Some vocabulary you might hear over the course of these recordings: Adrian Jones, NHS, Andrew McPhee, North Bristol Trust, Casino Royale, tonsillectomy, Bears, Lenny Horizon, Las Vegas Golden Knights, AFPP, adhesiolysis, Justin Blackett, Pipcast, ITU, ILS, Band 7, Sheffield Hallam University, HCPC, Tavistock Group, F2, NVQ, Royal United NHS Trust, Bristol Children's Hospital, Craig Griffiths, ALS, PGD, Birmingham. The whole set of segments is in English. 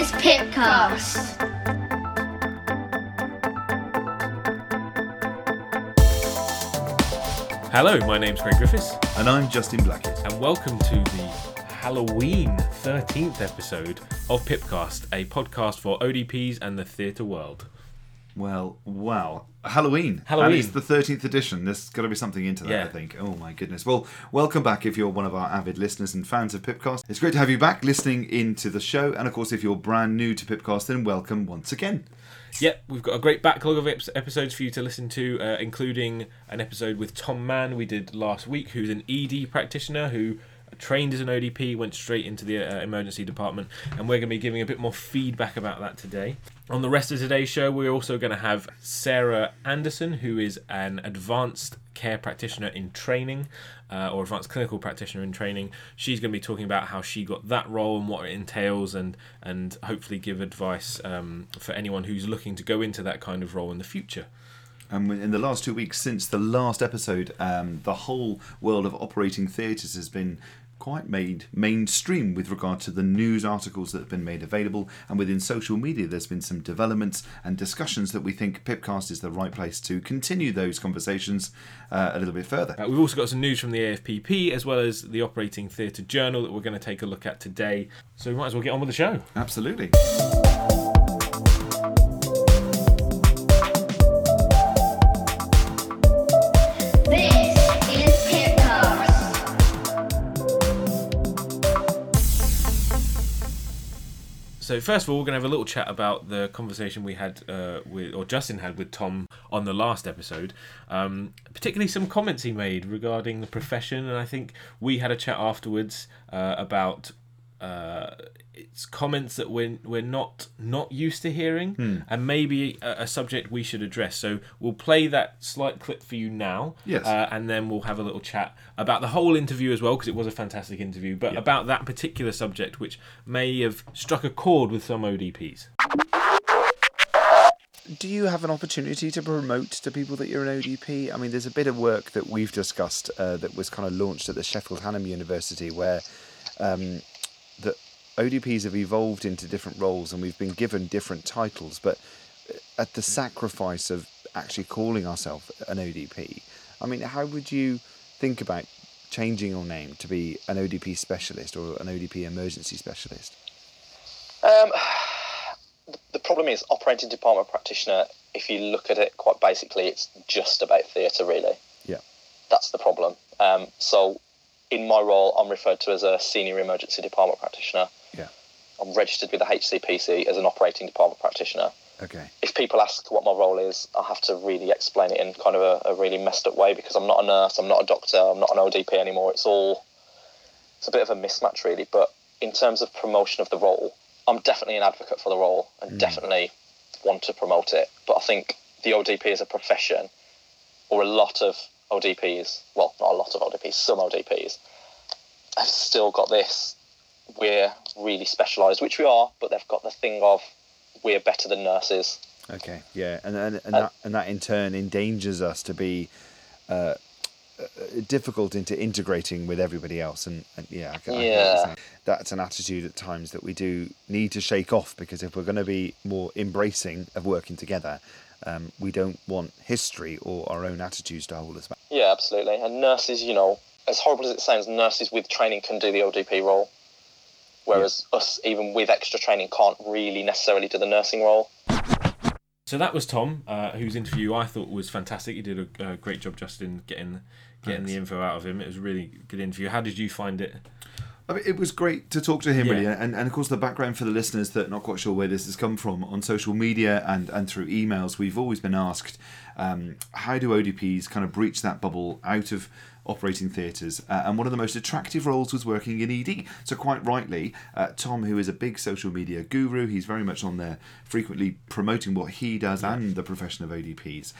is Pipcast. Hello, my name's Craig Griffiths. And I'm Justin Blackett. And welcome to the Halloween 13th episode of Pipcast, a podcast for ODPs and the theatre world. Well, wow. Halloween. And it's the 13th edition. There's got to be something into that, yeah. I think. Oh, my goodness. Well, welcome back if you're one of our avid listeners and fans of Pipcast. It's great to have you back listening into the show. And, of course, if you're brand new to Pipcast, then welcome once again. Yep, we've got a great backlog of episodes for you to listen to, including an episode with Tom Mann we did last week, who's an ED practitioner who trained as an ODP, went straight into the emergency department, and we're going to be giving a bit more feedback about that today. On the rest of today's show, we're also going to have Sarah Anderson, who is an advanced care practitioner in training, or advanced clinical practitioner in training. She's going to be talking about how she got that role and what it entails, and hopefully give advice for anyone who's looking to go into that kind of role in the future. And in the last 2 weeks since the last episode, the whole world of operating theatres has been quite made mainstream with regard to the news articles that have been made available, and within social media there's been some developments and discussions that we think Pipcast is the right place to continue those conversations a little bit further. We've also got some news from the AFPP as well as the Operating Theatre Journal that we're going to take a look at today, so we might as well get on with the show. Absolutely. So first of all, we're going to have a little chat about the conversation we had Justin had with Tom on the last episode, particularly some comments he made regarding the profession, and I think we had a chat afterwards about its comments that we're not used to hearing, and maybe a subject we should address. So we'll play that slight clip for you now, yes, and then we'll have a little chat about the whole interview as well, because it was a fantastic interview, but yep, about that particular subject which may have struck a chord with some ODPs. Do you have an opportunity to promote to people that you're an ODP? I mean, there's a bit of work that we've discussed that was kind of launched at the Sheffield Hallam University where that ODPs have evolved into different roles and we've been given different titles, but at the sacrifice of actually calling ourselves an ODP. I mean, how would you think about changing your name to be an ODP specialist or an ODP emergency specialist? The problem is operating department practitioner, if you look at it quite basically, it's just about theatre really. Yeah. That's the problem. So in my role, I'm referred to as a senior emergency department practitioner. Yeah. I'm registered with the HCPC as an operating department practitioner. Okay. If people ask what my role is, I have to really explain it in kind of a really messed up way, because I'm not a nurse, I'm not a doctor, I'm not an ODP anymore. It's a bit of a mismatch really. But in terms of promotion of the role, I'm definitely an advocate for the role and definitely want to promote it. But I think the ODP as a profession, or a lot of ODPs, well, not a lot of ODPs, some ODPs, have still got this, we're really specialised, which we are, but they've got the thing of, we're better than nurses. Okay, yeah, and that in turn endangers us to be difficult into integrating with everybody else, and that's an attitude at times that we do need to shake off, because if we're going to be more embracing of working together, we don't want history or our own attitudes to hold us back. Yeah, absolutely. And nurses, you know, as horrible as it sounds, nurses with training can do the ODP role, whereas us, even with extra training, can't really necessarily do the nursing role. So that was Tom, whose interview I thought was fantastic. You did a great job, Justin, getting the info out of him. It was a really good interview. How did you find it? I mean, it was great to talk to him, really, and of course the background for the listeners that are not quite sure where this has come from, on social media and through emails, we've always been asked, how do ODPs kind of breach that bubble out of operating theatres, and one of the most attractive roles was working in ED. So quite rightly, Tom, who is a big social media guru, he's very much on there frequently promoting what he does and the profession of ODPs.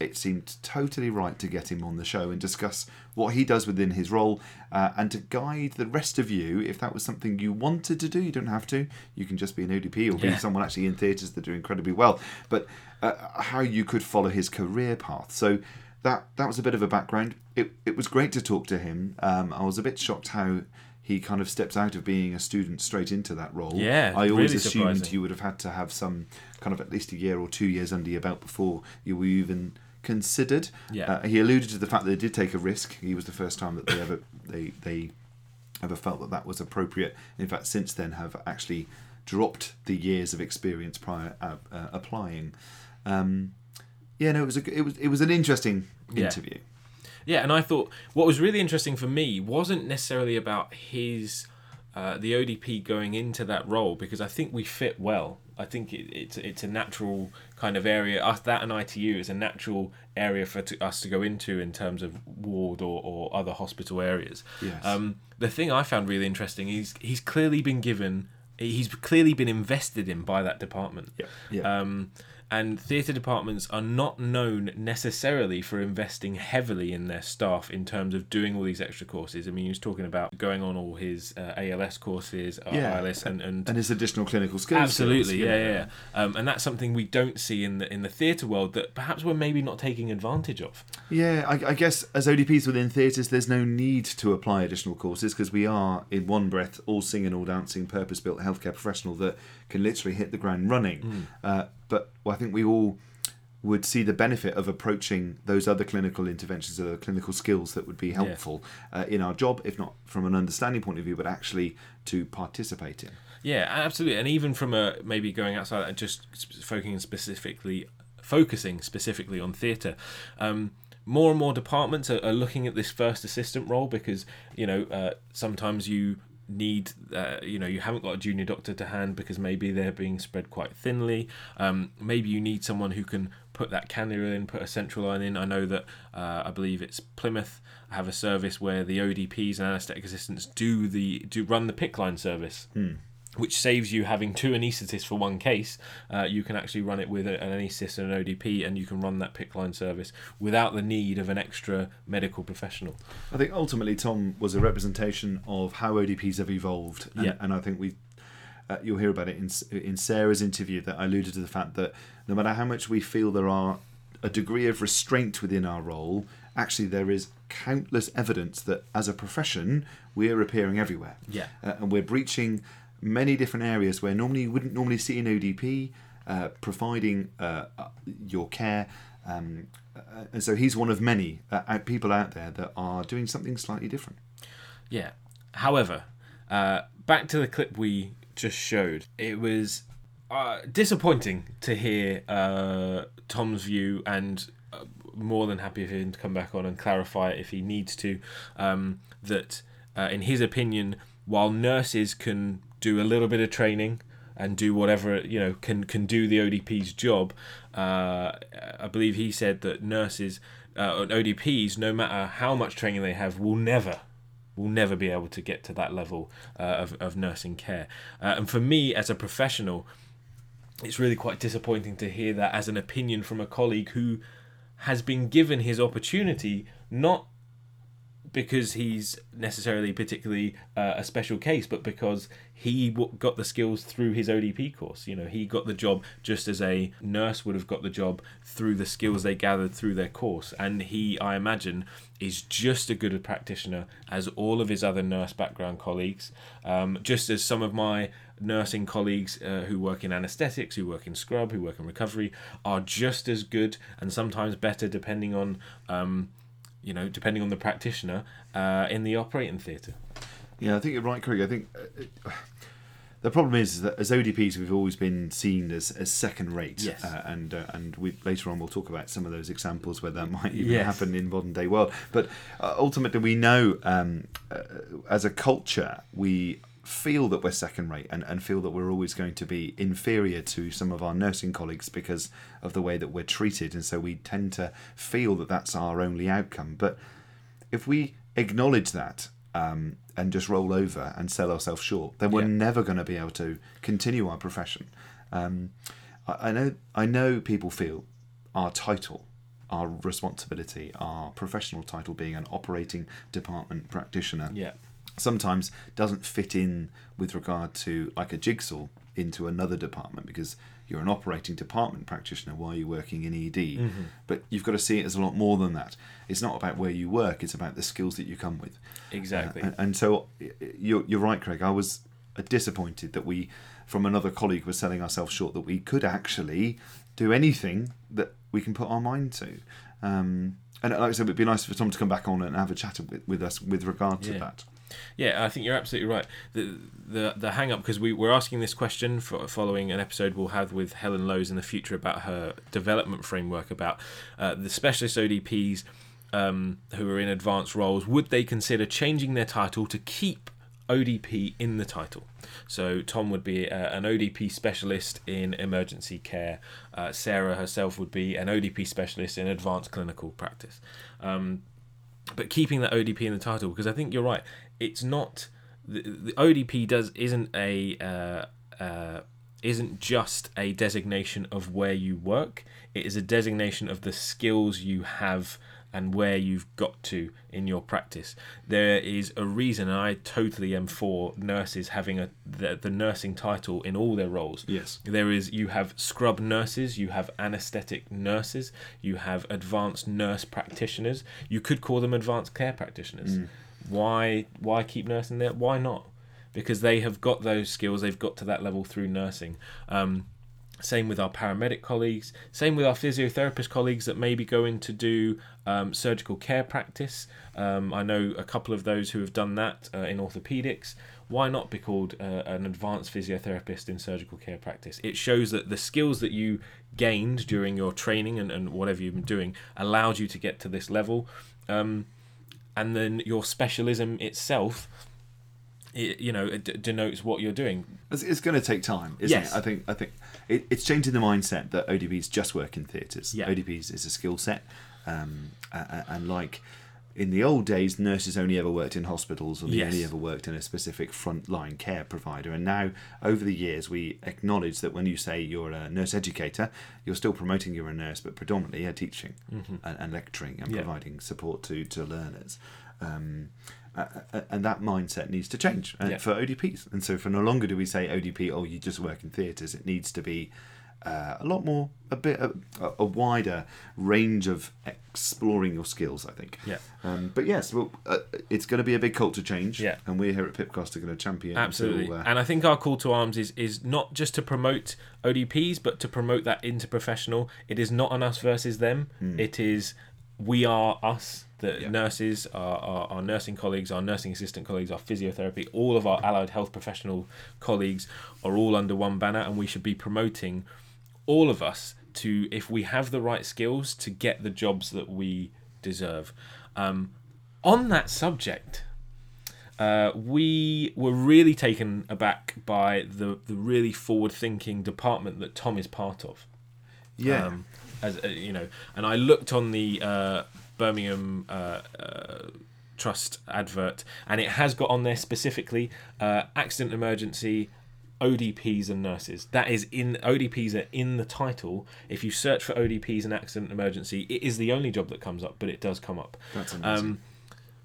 It seemed totally right to get him on the show and discuss what he does within his role, and to guide the rest of you, if that was something you wanted to do. You don't have to, you can just be an ODP or be someone actually in theatres that do incredibly well, but how you could follow his career path. So that was a bit of a background. It was great to talk to him. I was a bit shocked how he kind of steps out of being a student straight into that role. Yeah, I always really assumed surprising. You would have had to have some kind of at least a year or 2 years under your belt before you were even considered. Yeah. He alluded to the fact that they did take a risk. He was the first time that they ever they ever felt that that was appropriate. In fact, since then have actually dropped the years of experience prior applying. It was an interesting interview. Yeah, and I thought what was really interesting for me wasn't necessarily about his the ODP going into that role, because I think we fit well. I think it's a natural kind of area. Us, that and ITU is a natural area for us to go into in terms of ward or other hospital areas. Yes. The thing I found really interesting is he's clearly been given, he's clearly been invested in by that department. Yeah. Yeah. And theatre departments are not known necessarily for investing heavily in their staff in terms of doing all these extra courses. I mean, he was talking about going on all his ALS courses, ILS, and his additional clinical skills. Absolutely, yeah. And that's something we don't see in the theatre world that perhaps we're maybe not taking advantage of. Yeah, I guess as ODPs within theatres, there's no need to apply additional courses because we are, in one breath, all singing, all dancing, purpose-built healthcare professional that can literally hit the ground running. But I think we all would see the benefit of approaching those other clinical interventions, other clinical skills that would be helpful in our job, if not from an understanding point of view, but actually to participate in. Yeah, absolutely. And even from a maybe going outside and just focusing specifically on theatre. More and more departments are looking at this first assistant role because, sometimes you need you haven't got a junior doctor to hand because maybe they're being spread quite thinly. Maybe you need someone who can put that cannula in, put a central line in. I know that I believe it's Plymouth have a service where the ODPs and anaesthetic assistants do run the PICC line service, which saves you having two anaesthetists for one case. You can actually run it with an anaesthetist and an ODP, and you can run that PICC line service without the need of an extra medical professional. I think ultimately Tom was a representation of how ODPs have evolved, and I think you'll hear about it in Sarah's interview that I alluded to the fact that no matter how much we feel there are a degree of restraint within our role, actually there is countless evidence that as a profession we're appearing everywhere, and we're breaching many different areas where normally you wouldn't normally see an ODP providing your care, and so he's one of many people out there that are doing something slightly different. Yeah. However, back to the clip we just showed, it was disappointing to hear Tom's view, and more than happy for him to come back on and clarify if he needs to. That, in his opinion, while nurses can do a little bit of training and do whatever, can do the ODP's job. I believe he said that nurses, ODPs, no matter how much training they have, will never be able to get to that level of nursing care. And for me, as a professional, it's really quite disappointing to hear that as an opinion from a colleague who has been given his opportunity, not because he's necessarily particularly a special case, but because he got the skills through his ODP course. He got the job just as a nurse would have got the job through the skills they gathered through their course. And he, I imagine, is just as good a practitioner as all of his other nurse background colleagues, just as some of my nursing colleagues who work in anaesthetics, who work in scrub, who work in recovery, are just as good and sometimes better depending on the practitioner in the operating theatre. Yeah, I think you're right, Craig. I think the problem is that as ODPs we've always been seen as second rate. Yes. And we later on we'll talk about some of those examples where that might even happen in modern day world. But ultimately we know as a culture we feel that we're second rate and feel that we're always going to be inferior to some of our nursing colleagues because of the way that we're treated, and so we tend to feel that that's our only outcome. But if we acknowledge that and just roll over and sell ourselves short, then we're never going to be able to continue our profession. I know people feel our title, our responsibility, our professional title being an operating department practitioner sometimes doesn't fit in with regard to like a jigsaw into another department, because you're an operating department practitioner while you're working in ED. Mm-hmm. But you've got to see it as a lot more than that. It's not about where you work, it's about the skills that you come with. Exactly. And so you're right, Craig. I was disappointed that we, from another colleague, were selling ourselves short that we could actually do anything that we can put our mind to. And like I said, it'd be nice for Tom to come back on and have a chat with us with regard to that. Yeah, I think you're absolutely right. The hang-up, because we're asking this question following an episode we'll have with Helen Lowe in the future about her development framework, about the specialist ODPs who are in advanced roles. Would they consider changing their title to keep ODP in the title? So Tom would be an ODP specialist in emergency care. Sarah herself would be an ODP specialist in advanced clinical practice. But keeping that ODP in the title, because I think you're right. It's not the ODP isn't just a designation of where you work. It is a designation of the skills you have and where you've got to in your practice. There is a reason, and I totally am for nurses having the nursing title in all their roles. Yes. You have scrub nurses, you have anaesthetic nurses, you have advanced nurse practitioners. You could call them advanced care practitioners. Mm. Why keep nursing there? Why not? Because they have got those skills, they've got to that level through nursing. Same with our paramedic colleagues, same with our physiotherapist colleagues that may be going to do surgical care practice. I know a couple of those who have done that in orthopedics. Why not be called an advanced physiotherapist in surgical care practice? It shows that the skills that you gained during your training and whatever you've been doing allowed you to get to this level. And then your specialism itself, it denotes what you're doing. It's going to take time, isn't it? I think it's changing the mindset that ODPs just work in theatres. Yeah. ODPs is a skill set, and like in the old days, nurses only ever worked in hospitals, or they only ever worked in a specific frontline care provider. And now, over the years, we acknowledge that when you say you're a nurse educator, you're still promoting you're a nurse, but predominantly you're teaching and lecturing and providing support to learners. And that mindset needs to change for ODPs. And so for no longer do we say ODP, oh, you just work in theatres. It needs to be a wider range of exploring your skills, I think. Yeah. But yes, it's going to be a big culture change. Yeah. And we're here at Pipcast are going to champion. Absolutely. And I think our call to arms is not just to promote ODPs, but to promote that interprofessional. It is not an us versus them. Mm. It is we are us. The nurses, our nursing colleagues, our nursing assistant colleagues, our physiotherapy, all of our allied health professional colleagues are all under one banner, and we should be promoting all of us to, if we have the right skills, to get the jobs that we deserve. On that subject, we were really taken aback by the really forward-thinking department that Tom is part of. Yeah. And I looked on the Birmingham Trust advert, and it has got on there specifically accident emergency ODPs and nurses. That is in ODPs are in the title. If you search for ODPs and accident emergency, it is the only job that comes up, but it does come up. That's amazing.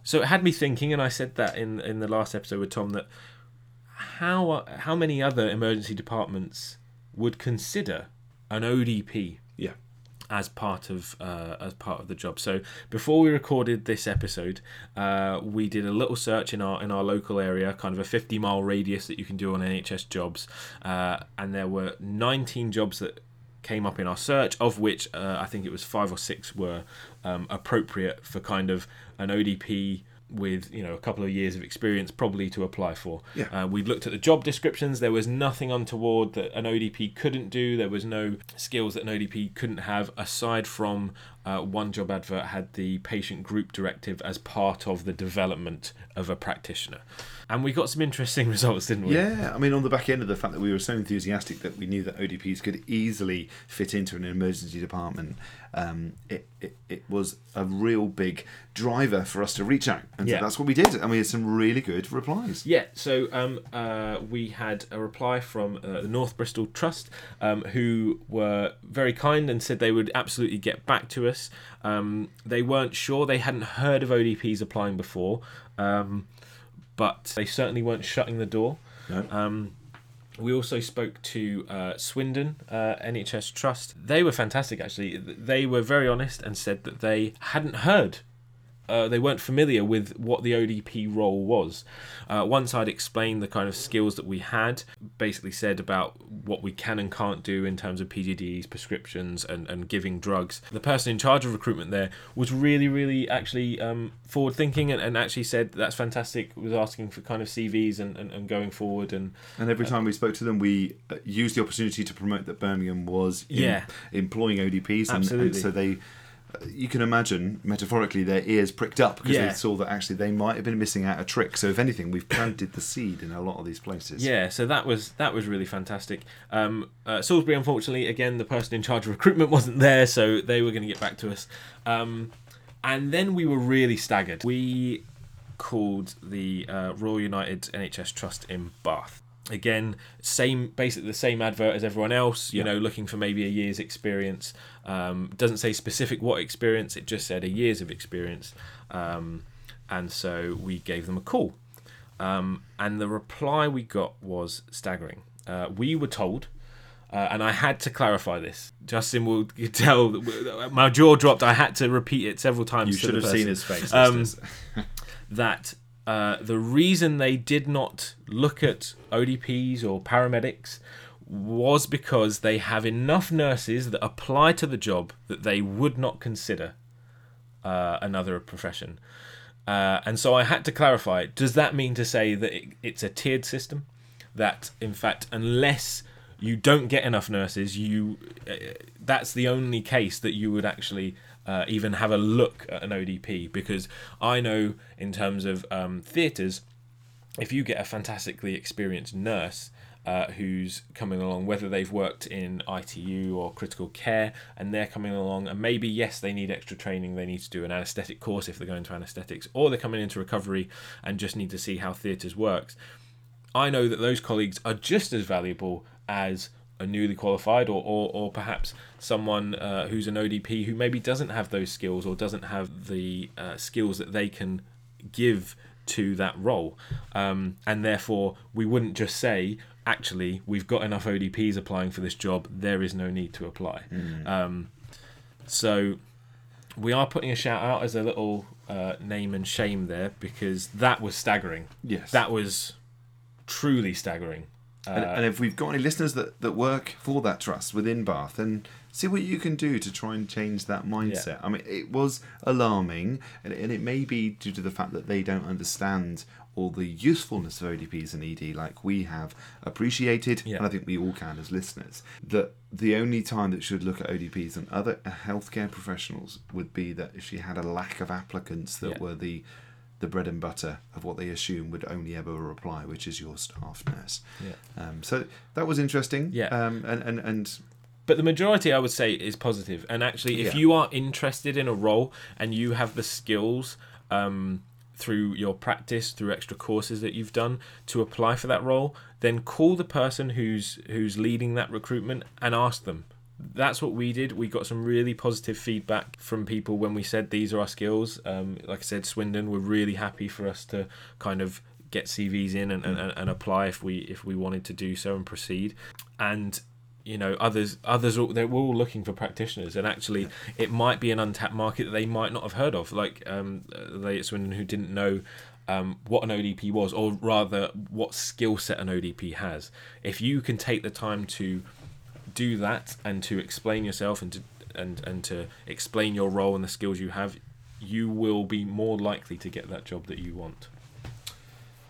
So it had me thinking, and I said that in the last episode with Tom, that how many other emergency departments would consider an ODP as part of the job. So before we recorded this episode, we did a little search in our local area, kind of a 50-mile radius that you can do on NHS jobs, and there were 19 jobs that came up in our search, of which I think it was 5 or 6 were appropriate for kind of an ODP with a couple of years of experience probably to apply for. We looked at the job descriptions. There was nothing untoward that an ODP couldn't do. There was no skills that an ODP couldn't have, aside from one job advert had the patient group directive as part of the development of a practitioner. And we got some interesting results, didn't we? Yeah, I mean, on the back end of the fact that we were so enthusiastic that we knew that ODPs could easily fit into an emergency department, it was a real big driver for us to reach out. And so that's what we did. And we had some really good replies. Yeah, so we had a reply from the North Bristol Trust, who were very kind and said they would absolutely get back to us. They weren't sure. They hadn't heard of ODPs applying before, but they certainly weren't shutting the door. No. We also spoke to Swindon NHS Trust. They were fantastic, actually. They were very honest and said that they hadn't heard. They weren't familiar with what the ODP role was. Once I'd explained the kind of skills that we had, basically said about what we can and can't do in terms of PGDs, prescriptions and giving drugs, the person in charge of recruitment there was really actually forward thinking and actually said, that's fantastic, was asking for kind of CVs and going forward. And every time we spoke to them, we used the opportunity to promote that Birmingham was employing ODPs. And so they... You can imagine, metaphorically, their ears pricked up because they saw that actually they might have been missing out a trick. So if anything, we've planted the seed in a lot of these places. Yeah, so that was really fantastic. Salisbury, unfortunately, again, the person in charge of recruitment wasn't there, so they were going to get back to us. And then we were really staggered. We called the Royal United NHS Trust in Bath. Again, basically the same advert as everyone else, you know, looking for maybe a year's experience. Doesn't say specific what experience, it just said a year's of experience. And so we gave them a call. And the reply we got was staggering. We were told, and I had to clarify this. Justin will tell, my jaw dropped, I had to repeat it several times. You should have seen his face. That... the reason they did not look at ODPs or paramedics was because they have enough nurses that apply to the job that they would not consider another profession. And so I had to clarify, does that mean to say that it's a tiered system? That, in fact, unless you don't get enough nurses, that's the only case that you would actually... even have a look at an ODP, because I know in terms of theatres, if you get a fantastically experienced nurse who's coming along, whether they've worked in ITU or critical care, and they're coming along, and maybe, yes, they need extra training, they need to do an anaesthetic course if they're going to anaesthetics, or they're coming into recovery and just need to see how theatres works, I know that those colleagues are just as valuable as a newly qualified or perhaps someone who's an ODP who maybe doesn't have those skills or doesn't have the skills that they can give to that role. And therefore, we wouldn't just say, actually, we've got enough ODPs applying for this job, there is no need to apply. So we are putting a shout out as a little name and shame there, because that was staggering. Yes. That was truly staggering. And if we've got any listeners that work for that trust within Bath, then see what you can do to try and change that mindset. Yeah. I mean, it was alarming, and it may be due to the fact that they don't understand all the usefulness of ODPs and ED like we have appreciated, and I think we all can as listeners, that the only time that should look at ODPs and other healthcare professionals would be that if she had a lack of applicants that were the bread and butter of what they assume would only ever apply, which is your staff nurse. Yeah. So that was interesting. Yeah. But the majority, I would say, is positive. And actually, if you are interested in a role and you have the skills through your practice, through extra courses that you've done to apply for that role, then call the person who's leading that recruitment and ask them. That's what we did. We got some really positive feedback from people when we said these are our skills. Like I said, Swindon were really happy for us to kind of get CVs in and apply if we wanted to do so and proceed. And you know, others they were all looking for practitioners, and actually it might be an untapped market that they might not have heard of. Like they at Swindon who didn't know what an ODP was, or rather what skill set an ODP has. If you can take the time to do that and to explain yourself and to explain your role and the skills you have, you will be more likely to get that job that you want.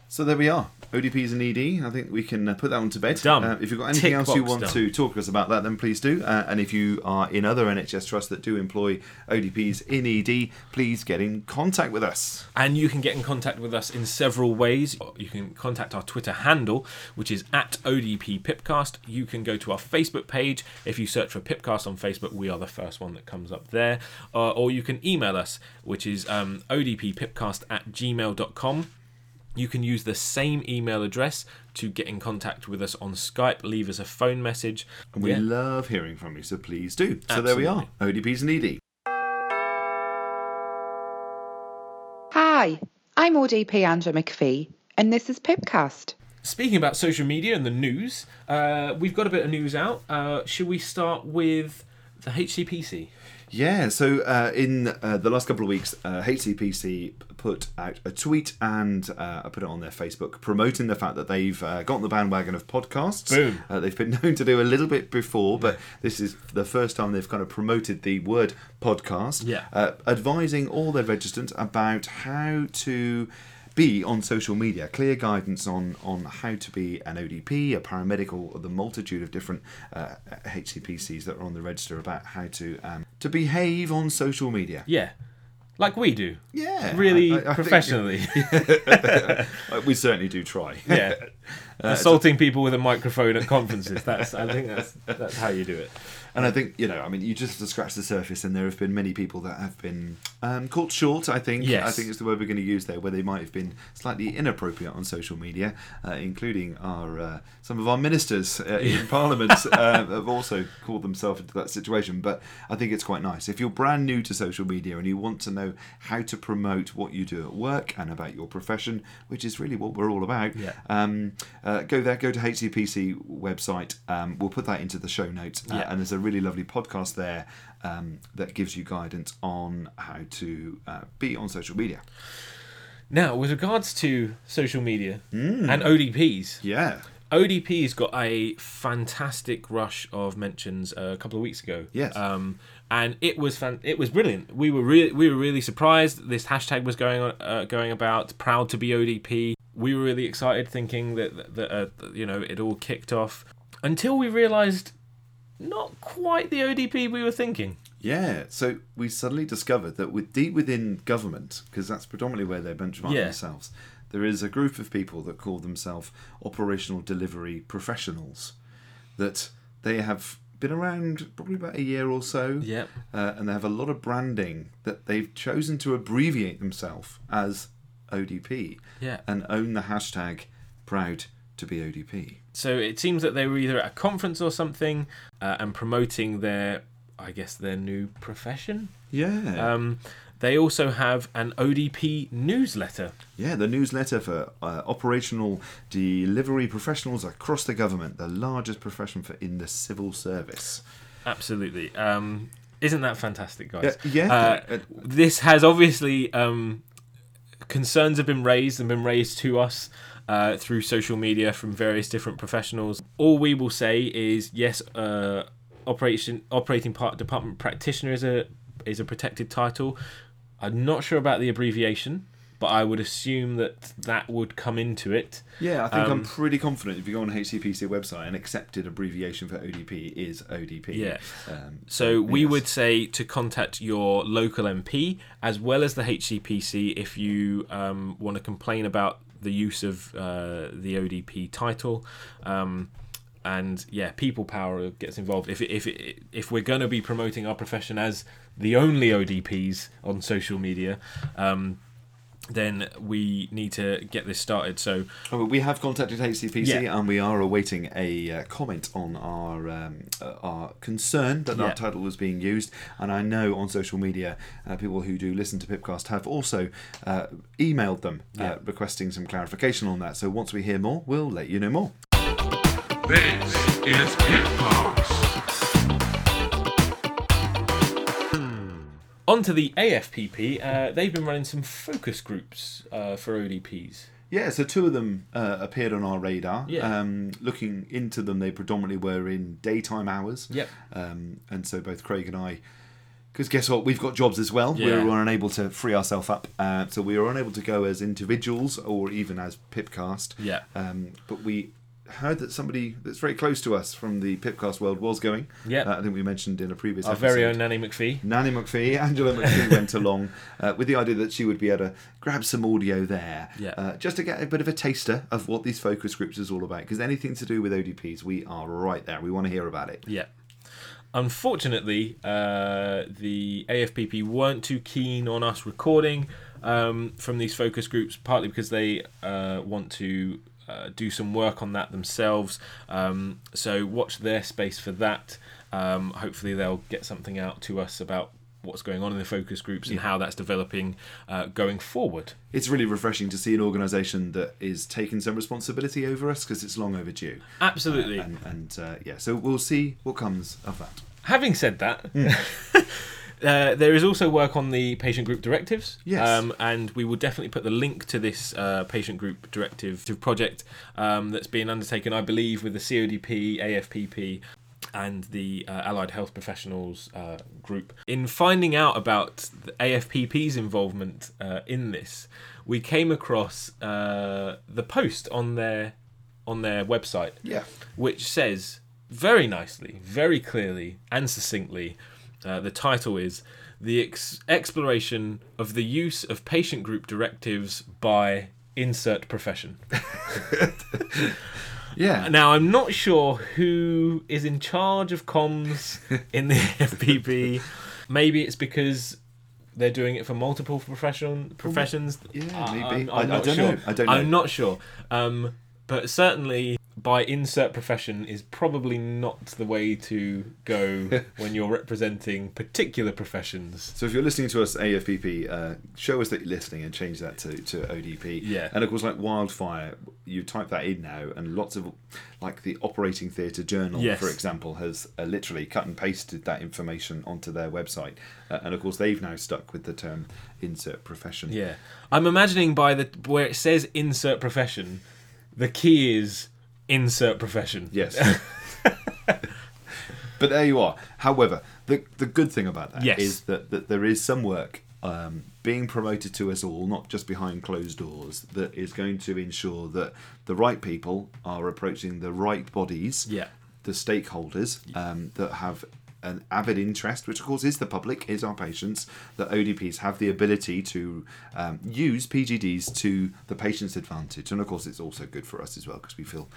So there we are, ODPs and ED. I think we can put that one to bed. Done. If you've got anything Tick else you want done. To talk to us about that, then please do. And if you are in other NHS trusts that do employ ODPs in ED, please get in contact with us. And you can get in contact with us in several ways. You can contact our Twitter handle, which is @ODPPipcast. You can go to our Facebook page. If you search for Pipcast on Facebook, we are the first one that comes up there. Or you can email us, which is odppipcast@gmail.com. You can use the same email address to get in contact with us on Skype, leave us a phone message. And we love hearing from you, so please do. Absolutely. So there we are, ODPs and ED. Hi, I'm ODP Andrew McPhee, and this is Pipcast. Speaking about social media and the news, we've got a bit of news out. Should we start with the HCPC? Yeah, so in the last couple of weeks, HCPC put out a tweet, and I put it on their Facebook, promoting the fact that they've gotten the bandwagon of podcasts. Boom. They've been known to do a little bit before, but this is the first time they've kind of promoted the word podcast, advising all their registrants about how to be on social media, clear guidance on how to be an ODP, a paramedic, or the multitude of different HCPCs that are on the register about how to behave on social media. Yeah, like we do. Yeah. Really I professionally. We certainly do try. Yeah. Assaulting people with a microphone at conferences. I think that's how you do it. And I think, you just have to scratch the surface, and there have been many people that have been caught short, I think. Yes. I think it's the word we're going to use there, where they might have been slightly inappropriate on social media, including some of our ministers in Parliament have also called themselves into that situation. But I think it's quite nice. If you're brand new to social media and you want to know how to promote what you do at work and about your profession, which is really what we're all about, go to HCPC website. We'll put that into the show notes, and there's a really lovely podcast there that gives you guidance on how to be on social media. Now, with regards to social media and ODPs, ODPs got a fantastic rush of mentions a couple of weeks ago. Yes, and it was brilliant. We were really surprised. This hashtag was going about, proud to be ODP. We were really excited, thinking that it all kicked off, until we realised not quite the ODP we were thinking. Yeah, so we suddenly discovered that deep within government, because that's predominantly where they benchmark themselves, there is a group of people that call themselves operational delivery professionals, that they have been around probably about a year or so, and they have a lot of branding that they've chosen to abbreviate themselves as ODP, and own the hashtag proud to be ODP. So it seems that they were either at a conference or something and promoting their new profession. Yeah. They also have an ODP newsletter. Yeah, the newsletter for operational delivery professionals across the government, the largest profession in the civil service. Absolutely. Isn't that fantastic, guys? This has obviously... concerns have been raised and to us through social media from various different professionals. All we will say is yes, operating department practitioner is a protected title. I'm not sure about the abbreviation, but I would assume that would come into it. Yeah, I think I'm pretty confident if you go on HCPC website, an accepted abbreviation for ODP is ODP. Yeah. We would say to contact your local MP as well as the HCPC if you want to complain about the use of the ODP title. People power gets involved. If we're going to be promoting our profession as the only ODPs on social media, then we need to get this started. So we have contacted HCPC, and we are awaiting a comment on our concern that that title was being used. And I know on social media, people who do listen to Pipcast have also emailed them requesting some clarification on that. So once we hear more, we'll let you know more. This is Pipcast. On to the AFPP, they've been running some focus groups for ODPs. Yeah, so two of them appeared on our radar. Yeah. Looking into them, they predominantly were in daytime hours. Yep. And so both Craig and I, because guess what, we've got jobs as well. Yeah. We were unable to free ourselves up. So we were unable to go as individuals or even as Pipcast. Yeah. But we heard that somebody that's very close to us from the Pipcast world was going. Yeah, I think we mentioned in a previous episode. Our very own Nanny McPhee, Angela McPhee went along with the idea that she would be able to grab some audio there, just to get a bit of a taster of what these focus groups is all about, because anything to do with ODPs, we are right there. We want to hear about it. Yeah. Unfortunately, the AFPP weren't too keen on us recording from these focus groups, partly because they want to do some work on that themselves, so watch their space for that. Hopefully they'll get something out to us about what's going on in the focus groups and how that's developing going forward. It's really refreshing to see an organisation that is taking some responsibility over us, because it's long overdue. Absolutely. So we'll see what comes of that. Having said that, there is also work on the patient group directives. Yes. And we will definitely put the link to this patient group directive project that's being undertaken, I believe, with the CODP, AFPP, and the Allied Health Professionals group. In finding out about the AFPP's involvement in this, we came across the post on their website, which says very nicely, very clearly and succinctly, the title is The Exploration of the Use of Patient Group Directives by Insert Profession. Yeah. Now, I'm not sure who is in charge of comms in the AFPP. Maybe it's because they're doing it for multiple professions. Yeah, maybe. I don't know. I'm not sure. But certainly, by insert profession is probably not the way to go when you're representing particular professions. So if you're listening to us, AFPP, show us that you're listening and change that to ODP. Yeah. And of course, like wildfire, you type that in now, and lots of, like the Operating Theatre Journal, for example, has literally cut and pasted that information onto their website. And of course, they've now stuck with the term insert profession. Yeah. I'm imagining by where it says insert profession, the key is insert profession. Yes. But there you are. However, the good thing about that is that there is some work being promoted to us all, not just behind closed doors, that is going to ensure that the right people are approaching the right bodies, the stakeholders that have an avid interest, which of course is the public, is our patients, that ODPs have the ability to use PGDs to the patient's advantage. And of course it's also good for us as well, because we feel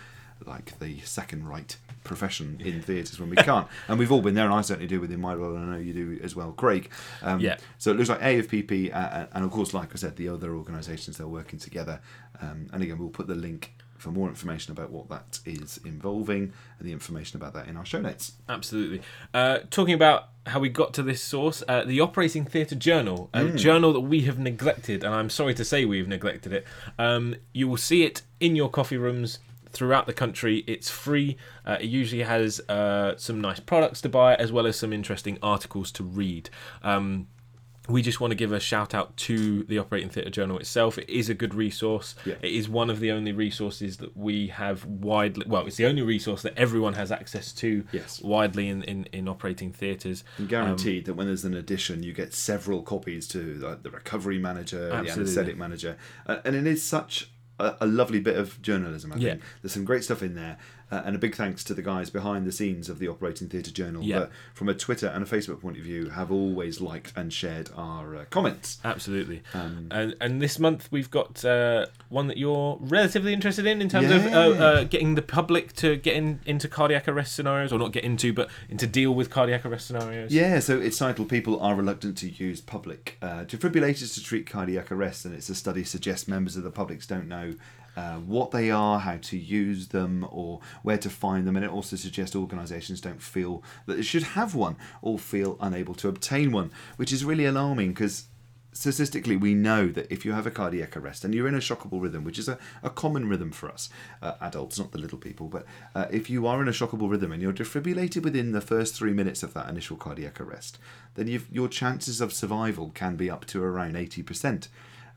like the second right profession in theatres when we can't. And we've all been there, and I certainly do within my role, and I know you do as well, Craig. So it looks like AFPP, and of course, like I said, the other organisations, they're working together. And again, we'll put the link for more information about what that is involving and the information about that in our show notes. Absolutely. Talking about how we got to this source, the Operating Theatre Journal, a journal that we have neglected, and I'm sorry to say we've neglected it. You will see it in your coffee rooms throughout the country. It's free. It usually has some nice products to buy, as well as some interesting articles to read. We just want to give a shout out to the Operating Theatre Journal itself. It is a good resource. Yeah. It is one of the only resources that we have widely... Well, it's the only resource that everyone has access to widely in operating theatres. And guaranteed that when there's an edition, you get several copies to the recovery manager, the anaesthetic manager. And it is such a lovely bit of journalism, I think. There's some great stuff in there. And a big thanks to the guys behind the scenes of the Operating Theatre Journal that, from a Twitter and a Facebook point of view, have always liked and shared our comments. Absolutely. And this month we've got one that you're relatively interested in terms of getting the public to get into cardiac arrest scenarios, or not get into, but to deal with cardiac arrest scenarios. Yeah, so it's titled People Are Reluctant to Use Public Defibrillators to Treat Cardiac Arrest, and it's a study suggests members of the public don't know what they are, how to use them, or where to find them, and it also suggests organisations don't feel that they should have one, or feel unable to obtain one, which is really alarming, because statistically we know that if you have a cardiac arrest and you're in a shockable rhythm, which is a common rhythm for us adults, not the little people, but if you are in a shockable rhythm and you're defibrillated within the first 3 minutes of that initial cardiac arrest, then your chances of survival can be up to around 80%.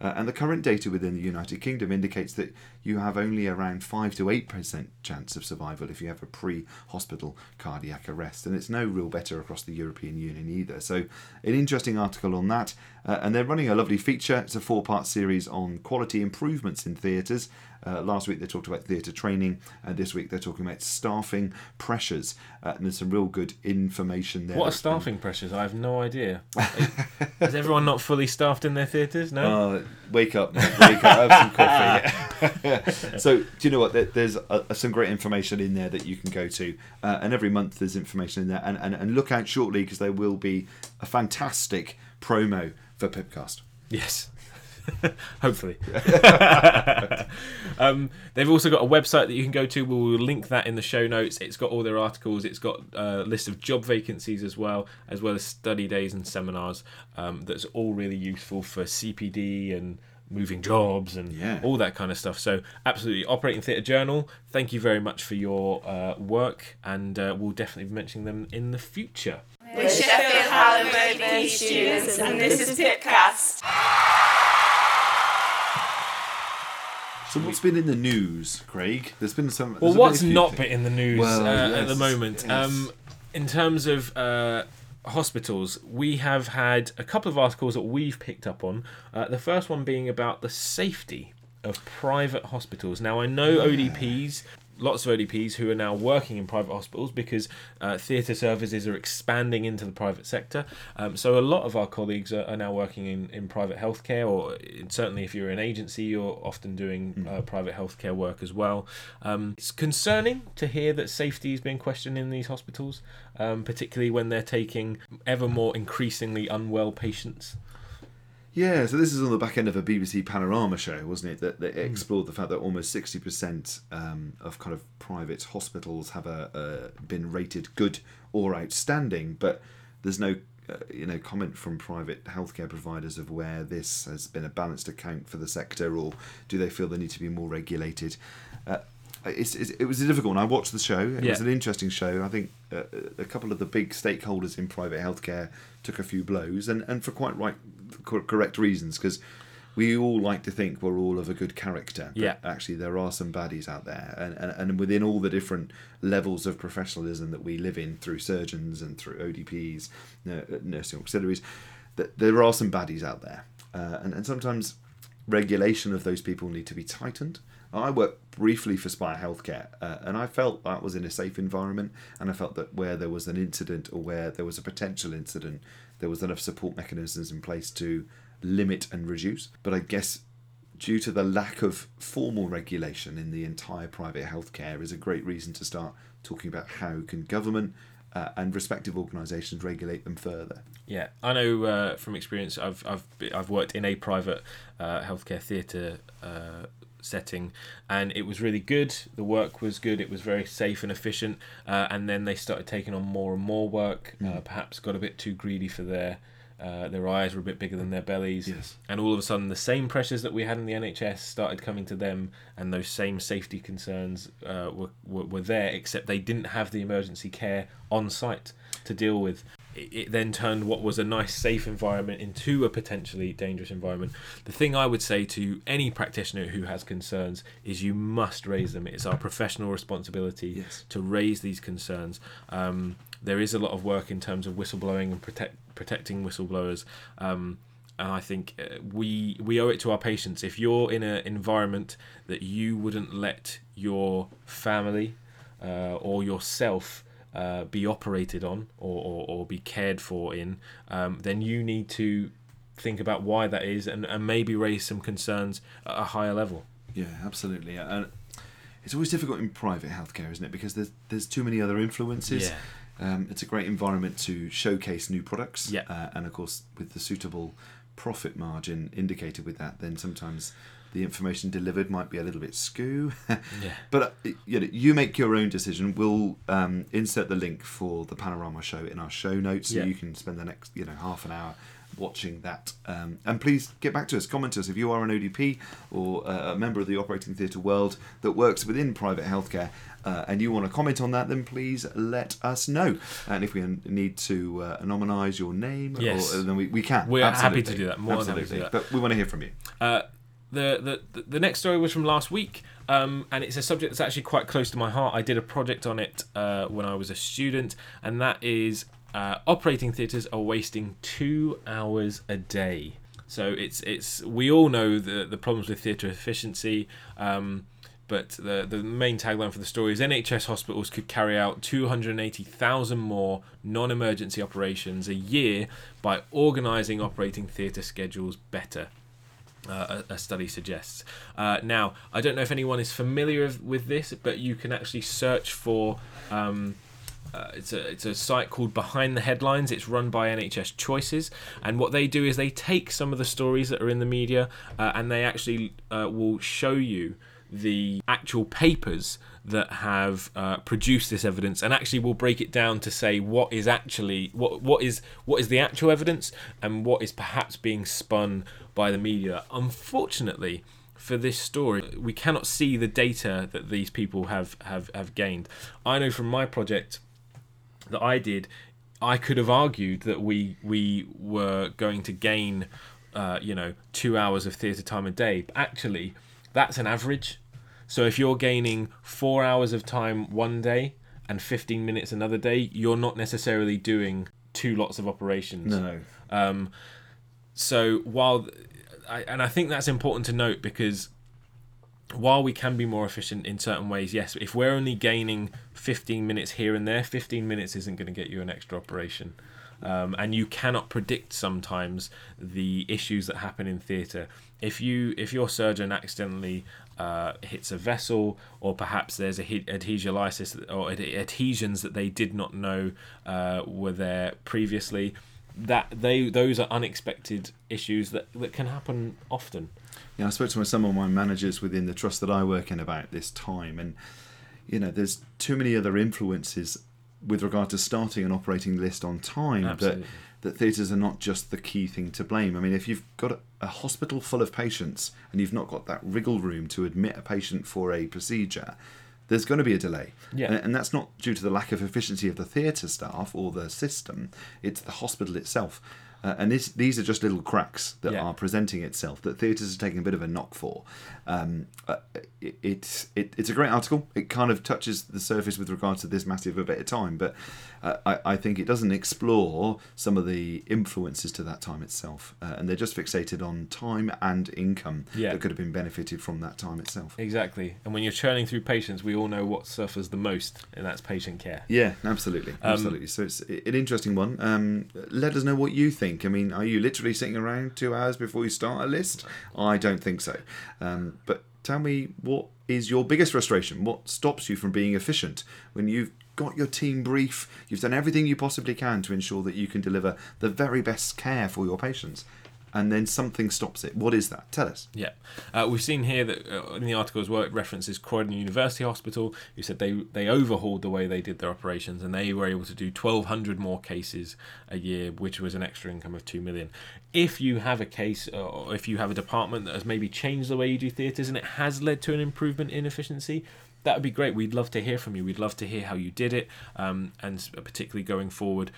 And the current data within the United Kingdom indicates that you have only around 5 to 8% chance of survival if you have a pre-hospital cardiac arrest. And it's no real better across the European Union either. So an interesting article on that. And they're running a lovely feature. It's a 4-part series on quality improvements in theatres. Last week they talked about theatre training, and this week they're talking about staffing pressures. And there's some real good information there. What are staffing pressures? I have no idea. Is everyone not fully staffed in their theatres? No? Wake up, mate. Wake up, have some coffee. So, do you know what? There's some great information in there that you can go to. And every month there's information in there. And look out shortly, because there will be a fantastic promo for Pipcast. Yes. Hopefully. They've also got a website that you can go to. We'll link that in the show notes. It's got all their articles. It's got a list of job vacancies as well as study days and seminars. That's all really useful for CPD and moving jobs and all that kind of stuff. So absolutely, Operating Theatre Journal, thank you very much for your work, and we'll definitely be mentioning them in the future. We're Sheffield Hallam ODP students, and this is Pipcast. So what's been in the news, Craig? There's been some... Well, what's not been in the news at the moment? Yes. In terms of... hospitals, we have had a couple of articles that we've picked up on, the first one being about the safety of private hospitals. Now I know ODPs, lots of ODPs who are now working in private hospitals because theatre services are expanding into the private sector, so a lot of our colleagues are now working in private healthcare, or certainly if you're an agency you're often doing private healthcare work as well. It's concerning to hear that safety is being questioned in these hospitals, particularly when they're taking ever more increasingly unwell patients. Yeah, so this is on the back end of a BBC Panorama show, wasn't it, that explored the fact that almost 60% of kind of private hospitals have been rated good or outstanding, but there's no comment from private healthcare providers of where this has been a balanced account for the sector, or do they feel they need to be more regulated. It was a difficult one. I watched the show. It was an interesting show. I think a couple of the big stakeholders in private healthcare took a few blows, and for quite correct reasons, because we all like to think we're all of a good character, but actually there are some baddies out there, and within all the different levels of professionalism that we live in, through surgeons and through ODPs, nursing auxiliaries, that there are some baddies out there, and sometimes regulation of those people need to be tightened. I worked briefly for Spire Healthcare, and I felt that was in a safe environment, and I felt that where there was an incident or where there was a potential incident, there was enough support mechanisms in place to limit and reduce. But I guess due to the lack of formal regulation in the entire private healthcare is a great reason to start talking about how can government and respective organisations regulate them further. Yeah, I know from experience. I've worked in a private healthcare theatre setting, and it was really good. The work was good. It was very safe and efficient. And then they started taking on more and more work. Perhaps got a bit too greedy for their eyes were a bit bigger than their bellies. Yes. And all of a sudden, the same pressures that we had in the NHS started coming to them, and those same safety concerns were there, except they didn't have the emergency care on site to deal with. It then turned what was a nice, safe environment into a potentially dangerous environment. The thing I would say to any practitioner who has concerns is you must raise them. It's our professional responsibility to raise these concerns. There is a lot of work in terms of whistleblowing and protecting whistleblowers. And I think we owe it to our patients. If you're in an environment that you wouldn't let your family or yourself be operated on or be cared for in, then you need to think about why that is and maybe raise some concerns at a higher level. Yeah, absolutely. And it's always difficult in private healthcare, isn't it? Because there's too many other influences. Yeah. It's a great environment to showcase new products. Yeah. And of course, with the suitable profit margin indicated with that, then sometimes the information delivered might be a little bit skew. But you make your own decision. We'll insert the link for the Panorama show in our show notes, so you can spend the next half an hour watching that. And please get back to us, comment to us if you are an ODP or a member of the operating theatre world that works within private healthcare, and you want to comment on that, then please let us know. And if we need to anonymise your name, or, then we can. We're happy to do that. But we want to hear from you. The next story was from last week, and it's a subject that's actually quite close to my heart. I did a project on it when I was a student, and that is operating theatres are wasting 2 hours a day. So it's we all know the problems with theatre efficiency, but the main tagline for the story is NHS hospitals could carry out 280,000 more non-emergency operations a year by organising operating theatre schedules better. A study suggests. Now, I don't know if anyone is familiar with this, but you can actually search for... it's a site called Behind the Headlines. It's run by NHS Choices, and what they do is they take some of the stories that are in the media, and they actually will show you the actual papers that have produced this evidence, and actually will break it down to say what is actually what is the actual evidence and what is perhaps being spun by the media. Unfortunately for this story, we cannot see the data that these people have gained. I know from my project that I did, I could have argued that we were going to gain 2 hours of theatre time a day, but actually that's an average. So if you're gaining 4 hours of time one day and 15 minutes another day, you're not necessarily doing two lots of operations. No. So while, I think that's important to note, because while we can be more efficient in certain ways, yes, if we're only gaining 15 minutes here and there, 15 minutes isn't going to get you an extra operation. And you cannot predict sometimes the issues that happen in theatre. If your surgeon accidentally hits a vessel, or perhaps there's adhesiolysis or adhesions that they did not know were there previously, those are unexpected issues that can happen often. Yeah, I spoke to some of my managers within the trust that I work in about this time, and there's too many other influences with regard to starting an operating list on time. Absolutely. that theatres are not just the key thing to blame. I mean, if you've got a hospital full of patients and you've not got that wriggle room to admit a patient for a procedure, there's going to be a delay. Yeah. And that's not due to the lack of efficiency of the theatre staff or the system, it's the hospital itself. And these are just little cracks that are presenting itself that theatres are taking a bit of a knock for. It's a great article. It kind of touches the surface with regard to this massive a bit of time, but I think it doesn't explore some of the influences to that time itself. And they're just fixated on time and income that could have been benefited from that time itself. Exactly. And when you're churning through patients, we all know what suffers the most, and that's patient care. Yeah, absolutely. Absolutely. So it's an interesting one. Let us know what you think. I mean, are you literally sitting around 2 hours before you start a list? I don't think so. But tell me, what is your biggest frustration? What stops you from being efficient when you've got your team brief? You've done everything you possibly can to ensure that you can deliver the very best care for your patients, and then something stops it. What is that? Tell us. Yeah. We've seen here that in the article as well, it references Croydon University Hospital, who said they overhauled the way they did their operations, and they were able to do 1,200 more cases a year, which was an extra income of £2 million. If you have a case, or if you have a department that has maybe changed the way you do theatres and it has led to an improvement in efficiency, that would be great. We'd love to hear from you. We'd love to hear how you did it, and particularly going forward,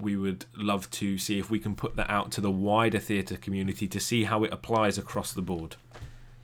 we would love to see if we can put that out to the wider theatre community to see how it applies across the board.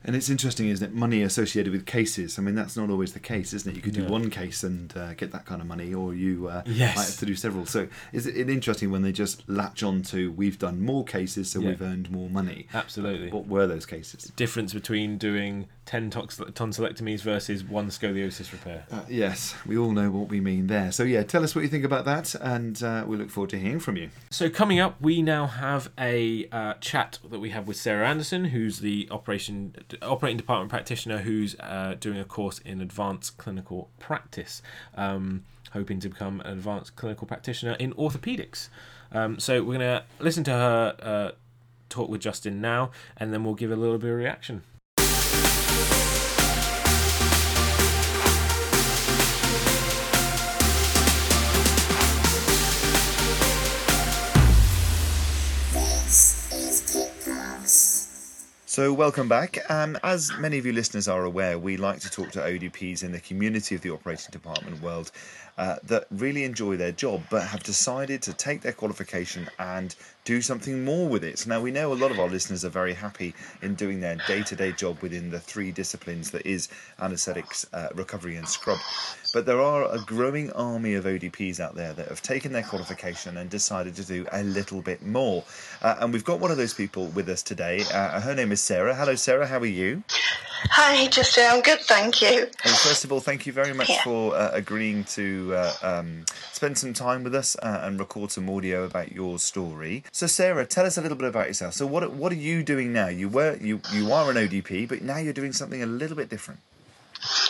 And it's interesting, isn't it? Money associated with cases. I mean, that's not always the case, isn't it? You could do one case and get that kind of money, or you might have to do several. So is it interesting when they just latch on to, we've done more cases, so we've earned more money. Absolutely. What were those cases? The difference between doing 10 tonsillectomies versus one scoliosis repair. Yes, we all know what we mean there. So yeah, tell us what you think about that, and we look forward to hearing from you. So coming up, we now have a chat that we have with Sarah Anderson, who's the operating department practitioner who's doing a course in advanced clinical practice, hoping to become an advanced clinical practitioner in orthopedics. So we're going to listen to her talk with Justin now, and then we'll give a little bit of reaction. So welcome back. As many of you listeners are aware, we like to talk to ODPs in the community of the operating department world that really enjoy their job but have decided to take their qualification and do something more with it. Now, we know a lot of our listeners are very happy in doing their day-to-day job within the three disciplines that is anaesthetics, recovery and scrub. But there are a growing army of ODPs out there that have taken their qualification and decided to do a little bit more. And we've got one of those people with us today. Her name is Sarah. Hello, Sarah. How are you? Hi, Justin. I'm good, thank you. And first of all, thank you very much for agreeing to spend some time with us and record some audio about your story. So, Sarah, tell us a little bit about yourself. So, what are you doing now? You are an ODP, but now you're doing something a little bit different.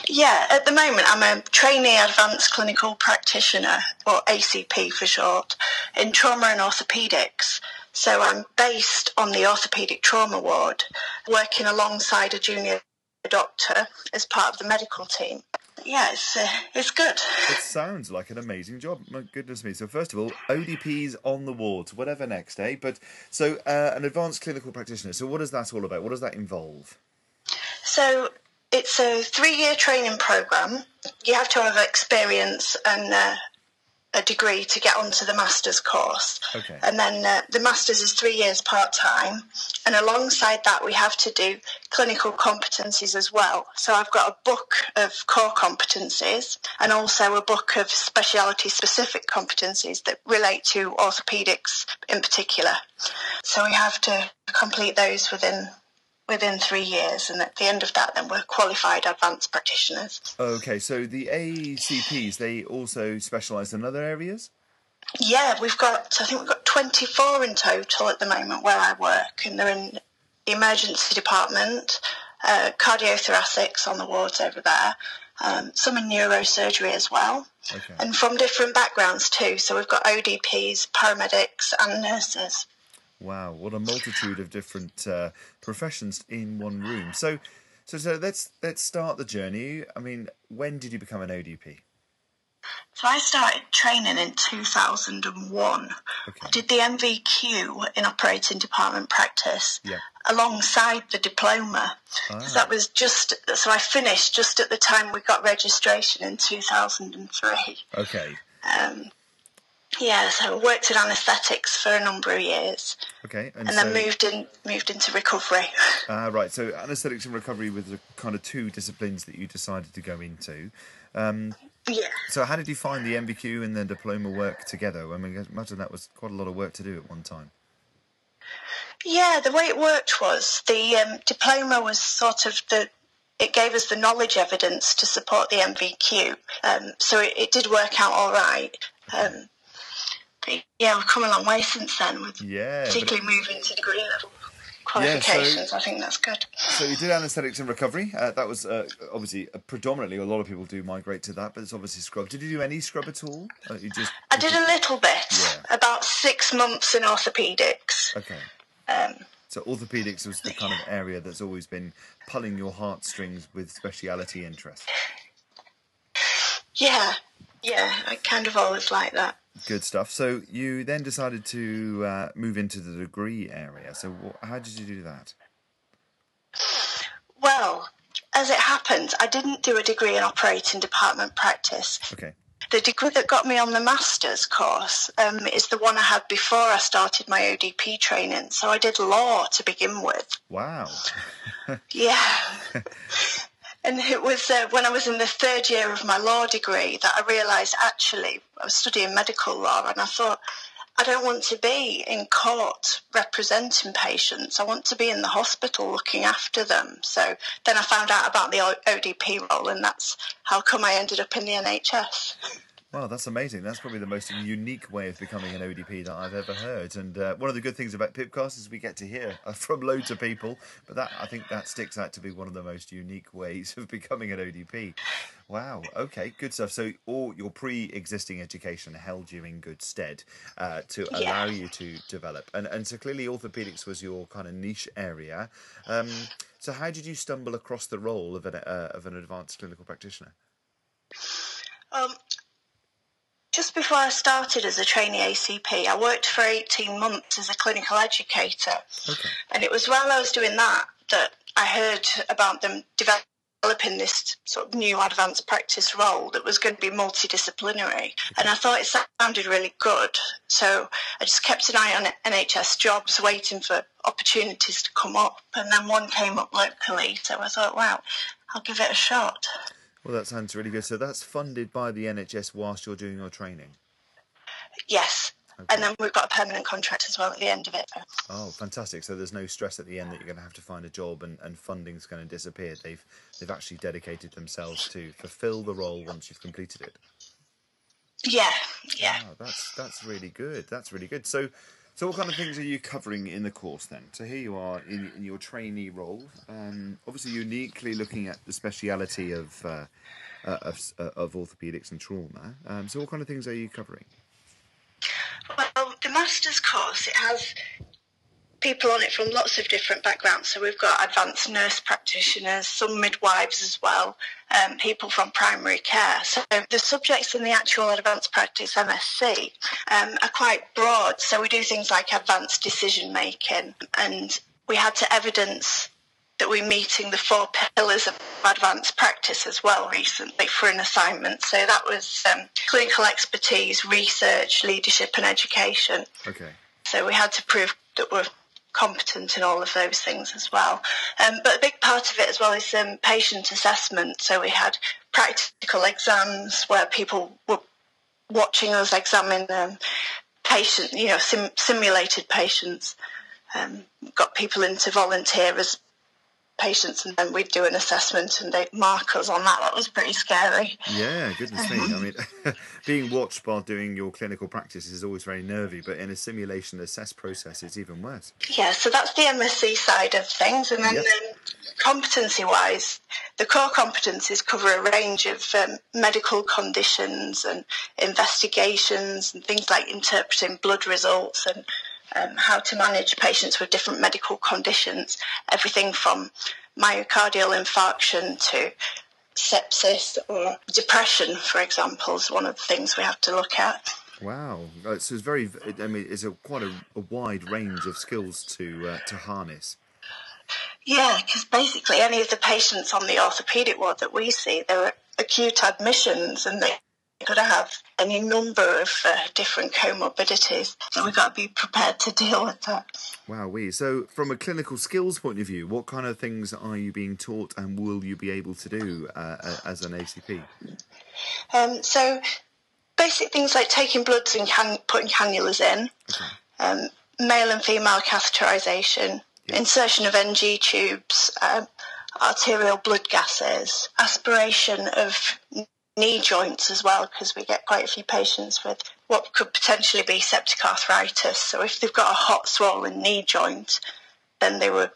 Yeah, at the moment I'm a trainee advanced clinical practitioner, or ACP for short, in trauma and orthopaedics. So I'm based on the orthopaedic trauma ward, working alongside a junior a doctor as part of the medical team. Yeah, it's good. It sounds like an amazing job. My goodness me. So first of all, ODPs on the wards, whatever next, eh? But so an advanced clinical practitioner. So what is that all about? What does that involve? So it's a 3-year training programme. You have to have experience and a degree to get onto the master's course. Okay. And then the master's is 3 years part-time. And alongside that, we have to do clinical competencies as well. So I've got a book of core competencies and also a book of speciality-specific competencies that relate to orthopaedics in particular. So we have to complete those within 3 years, and at the end of that then we're qualified advanced practitioners. Okay, so the ACPs, they also specialise in other areas? Yeah, I think we've got 24 in total at the moment where I work, and they're in the emergency department, cardiothoracics on the wards over there, some in neurosurgery as well, okay. And from different backgrounds too, so we've got ODPs, paramedics and nurses. Wow, what a multitude of different professions in one room. So let's start the journey. I mean, when did you become an ODP? So I started training in 2001. Okay. I did the MVQ in operating department practice, yeah, alongside the diploma. Ah. So that was so I finished just at the time we got registration in 2003. Okay. Yeah, so I worked in anaesthetics for a number of years. Okay, and then moved into recovery. Right, so anaesthetics and recovery were the kind of two disciplines that you decided to go into. Yeah. So how did you find the MBQ and the diploma work together? I mean, I imagine that was quite a lot of work to do at one time. Yeah, the way it worked was the diploma was sort of it gave us the knowledge evidence to support the MVQ, so it did work out all right. Okay. But yeah, we've come a long way since then, particularly moving to degree level qualifications. Yeah, I think that's good. So you did anaesthetics and recovery. That was obviously predominantly, a lot of people do migrate to that, but it's obviously scrub. Did you do any scrub at all? I did a little bit, yeah, about 6 months in orthopaedics. Okay. So orthopaedics was the kind of area that's always been pulling your heartstrings with speciality interest. Yeah, I kind of always like that. Good stuff. So you then decided to move into the degree area. So how did you do that? Well, as it happens, I didn't do a degree in operating department practice. Okay. The degree that got me on the master's course is the one I had before I started my ODP training. So I did law to begin with. Wow. Yeah. And it was when I was in the third year of my law degree that I realised, actually, I was studying medical law, and I thought, I don't want to be in court representing patients. I want to be in the hospital looking after them. So then I found out about the ODP role, and that's how come I ended up in the NHS. Wow, that's amazing. That's probably the most unique way of becoming an ODP that I've ever heard. And one of the good things about Pipcast is we get to hear from loads of people. But I think that sticks out to be one of the most unique ways of becoming an ODP. Wow. OK, good stuff. So all your pre-existing education held you in good stead to allow you to develop. And so clearly orthopaedics was your kind of niche area. So how did you stumble across the role of an advanced clinical practitioner? Just before I started as a trainee ACP, I worked for 18 months as a clinical educator. Okay. And it was while I was doing that I heard about them developing this sort of new advanced practice role that was going to be multidisciplinary. Okay. And I thought it sounded really good. So I just kept an eye on NHS jobs, waiting for opportunities to come up. And then one came up locally. So I thought, wow, I'll give it a shot. Well, that sounds really good. So that's funded by the NHS whilst you're doing your training? Yes. Okay. And then we've got a permanent contract as well at the end of it. Oh, fantastic. So there's no stress at the end that you're going to have to find a job and funding's going to disappear. They've actually dedicated themselves to fulfil the role once you've completed it. Yeah. Wow, that's really good. That's really good. So what kind of things are you covering in the course then? So here you are in your trainee role, obviously uniquely looking at the speciality of orthopaedics and trauma. So what kind of things are you covering? Well, the master's course, it has people on it from lots of different backgrounds. So we've got advanced nurse practitioners, some midwives as well, people from primary care. So the subjects in the actual advanced practice MSc are quite broad. So we do things like advanced decision making, and we had to evidence that we're meeting the four pillars of advanced practice as well recently for an assignment. So that was clinical expertise, research, leadership and education. Okay. So we had to prove that we're competent in all of those things as well. But a big part of it as well is patient assessment. So we had practical exams where people were watching us examine patient, you know, simulated patients. Got people in to volunteer as patients, and then we'd do an assessment and they'd mark us on that. That was pretty scary. Yeah, goodness me. I mean, being watched while doing your clinical practice is always very nervy, but in a simulation assess process, it's even worse. Yeah, so that's the MSc side of things. And then competency-wise, the core competencies cover a range of medical conditions and investigations and things like interpreting blood results and how to manage patients with different medical conditions, everything from myocardial infarction to sepsis or depression, for example, is one of the things we have to look at. Wow. So it's very, I mean, it's quite a wide range of skills to harness. Yeah, because basically any of the patients on the orthopaedic ward that we see, they were acute admissions and they could have any number of different comorbidities, so we've got to be prepared to deal with that. Wowee. So from a clinical skills point of view, what kind of things are you being taught and will you be able to do as an ACP? So basic things like taking bloods and putting cannulas in, okay. Male and female catheterisation, yeah. Insertion of NG tubes, arterial blood gases, aspiration of knee joints as well, because we get quite a few patients with what could potentially be septic arthritis. So if they've got a hot swollen knee joint, then they would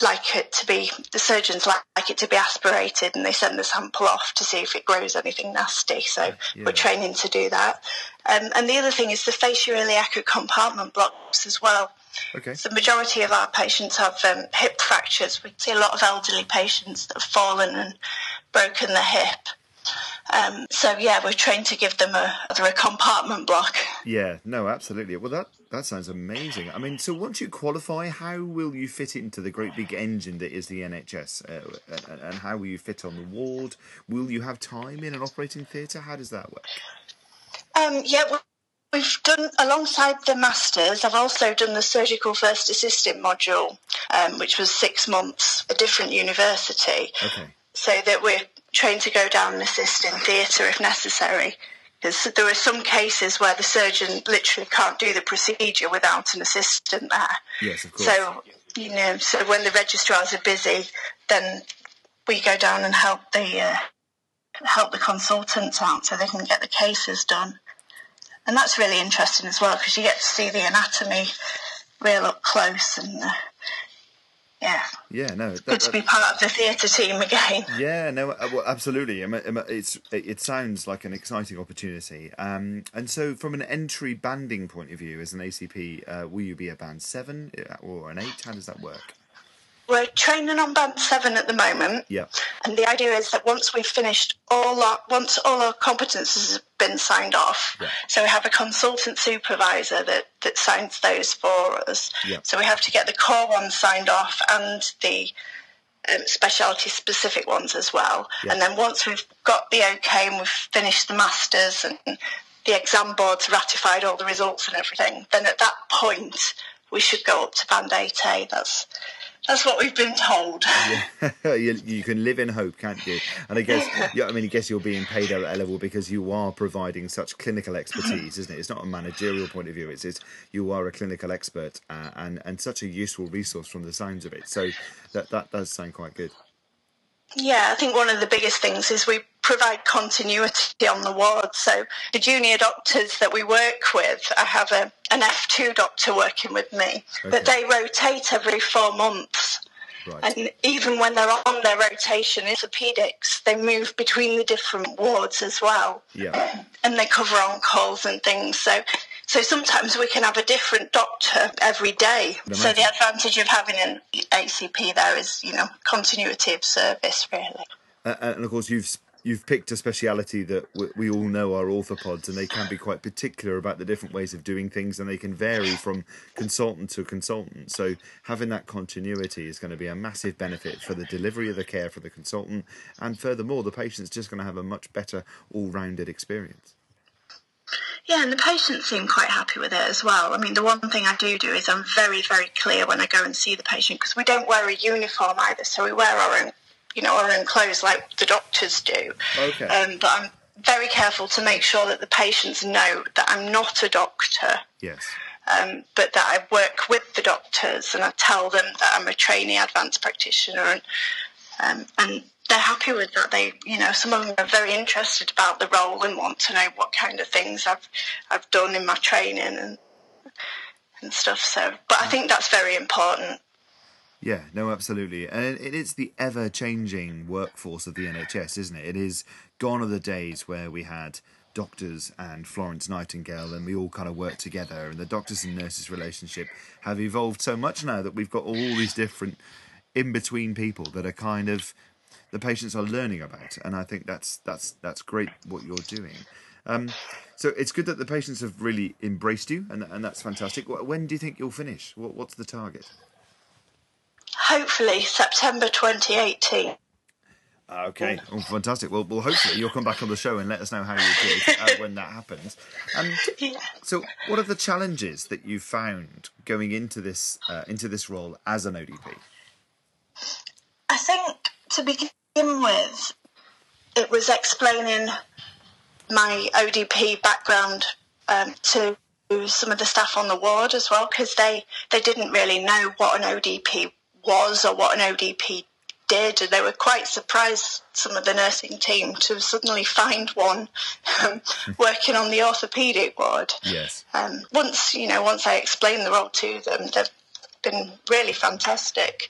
like it to be, the surgeons like it to be aspirated, and they send the sample off to see if it grows anything nasty. So we're training to do that. And the other thing is the facioriliac compartment blocks as well. Okay. So the majority of our patients have hip fractures. We see a lot of elderly patients that have fallen and broken their hip. So, yeah, we're trained to give them a compartment block. Yeah, no, absolutely. Well, that sounds amazing. I mean, so once you qualify, how will you fit into the great big engine that is the NHS? And how will you fit on the ward? Will you have time in an operating theatre? How does that work? Yeah, we've done, alongside the Masters, I've also done the Surgical First Assistant module, which was 6 months, a different university. Okay. So that we're trained to go down and assist in theatre if necessary, because there are some cases where the surgeon literally can't do the procedure without an assistant there. Yes, of course. So, you know, so when the registrars are busy, then we go down and help the consultants out so they can get the cases done. And that's really interesting as well, because you get to see the anatomy real up close and yeah. Yeah, no. Good to be part of the theatre team again. Yeah, no, well, absolutely. It sounds like an exciting opportunity. And so from an entry banding point of view, as an ACP, will you be a Band 7 or an 8? How does that work? We're training on Band 7 at the moment. Yeah. And the idea is that once we've finished once all our competences have been signed off, yeah. So we have a consultant supervisor that signs those for us. Yeah. So we have to get the core ones signed off and the specialty specific ones as well. Yeah. And then once we've got the okay and we've finished the Masters and the exam board's ratified all the results and everything, then at that point we should go up to Band 8A. That's what we've been told. Yeah. You can live in hope, can't you? And I guess, I guess you're being paid at that level because you are providing such clinical expertise, isn't it? It's not a managerial point of view. It's you are a clinical expert and such a useful resource from the signs of it. So that does sound quite good. Yeah, I think one of the biggest things is we provide continuity on the ward. So the junior doctors that we work with, I have an F2 doctor working with me, okay. But they rotate every 4 months. Right. And even when they're on their rotation in orthopaedics, they move between the different wards as well. Yeah. And they cover on calls and things. So So sometimes we can have a different doctor every day. So the advantage of having an ACP there is, you know, continuity of service, really. And of course, you've picked a speciality that we all know are orthopods, and they can be quite particular about the different ways of doing things, and they can vary from consultant to consultant. So having that continuity is going to be a massive benefit for the delivery of the care for the consultant. And furthermore, the patient's just going to have a much better all-rounded experience. Yeah, and the patients seem quite happy with it as well. I mean, the one thing I do is I'm very, very clear when I go and see the patient, because we don't wear a uniform either, so we wear our own, you know, our own clothes like the doctors do. Okay. But I'm very careful to make sure that the patients know that I'm not a doctor. Yes. But that I work with the doctors, and I tell them that I'm a trainee advanced practitioner, and they're happy with that. They, you know, some of them are very interested about the role and want to know what kind of things I've done in my training and stuff. So, but I think that's very important. Yeah, no, absolutely. And it is the ever-changing workforce of the NHS, isn't it? It is gone are the days where we had doctors and Florence Nightingale and we all kind of worked together, and the doctors and nurses relationship have evolved so much now that we've got all these different in-between people that are kind of, the patients are learning about. And I think that's great what you're doing. So it's good that the patients have really embraced you, and that's fantastic. When do you think you'll finish? What's the target? Hopefully September 2018. Okay, oh, fantastic. Well, hopefully you'll come back on the show and let us know how you did when that happens. Yeah. So what are the challenges that you found going into this role as an ODP? I think to begin with, it was explaining my ODP background to some of the staff on the ward as well, because they didn't really know what an ODP was or what an ODP did, and they were quite surprised, some of the nursing team, to suddenly find one working on the orthopaedic ward. Yes. Once I explained the role to them, they've been really fantastic,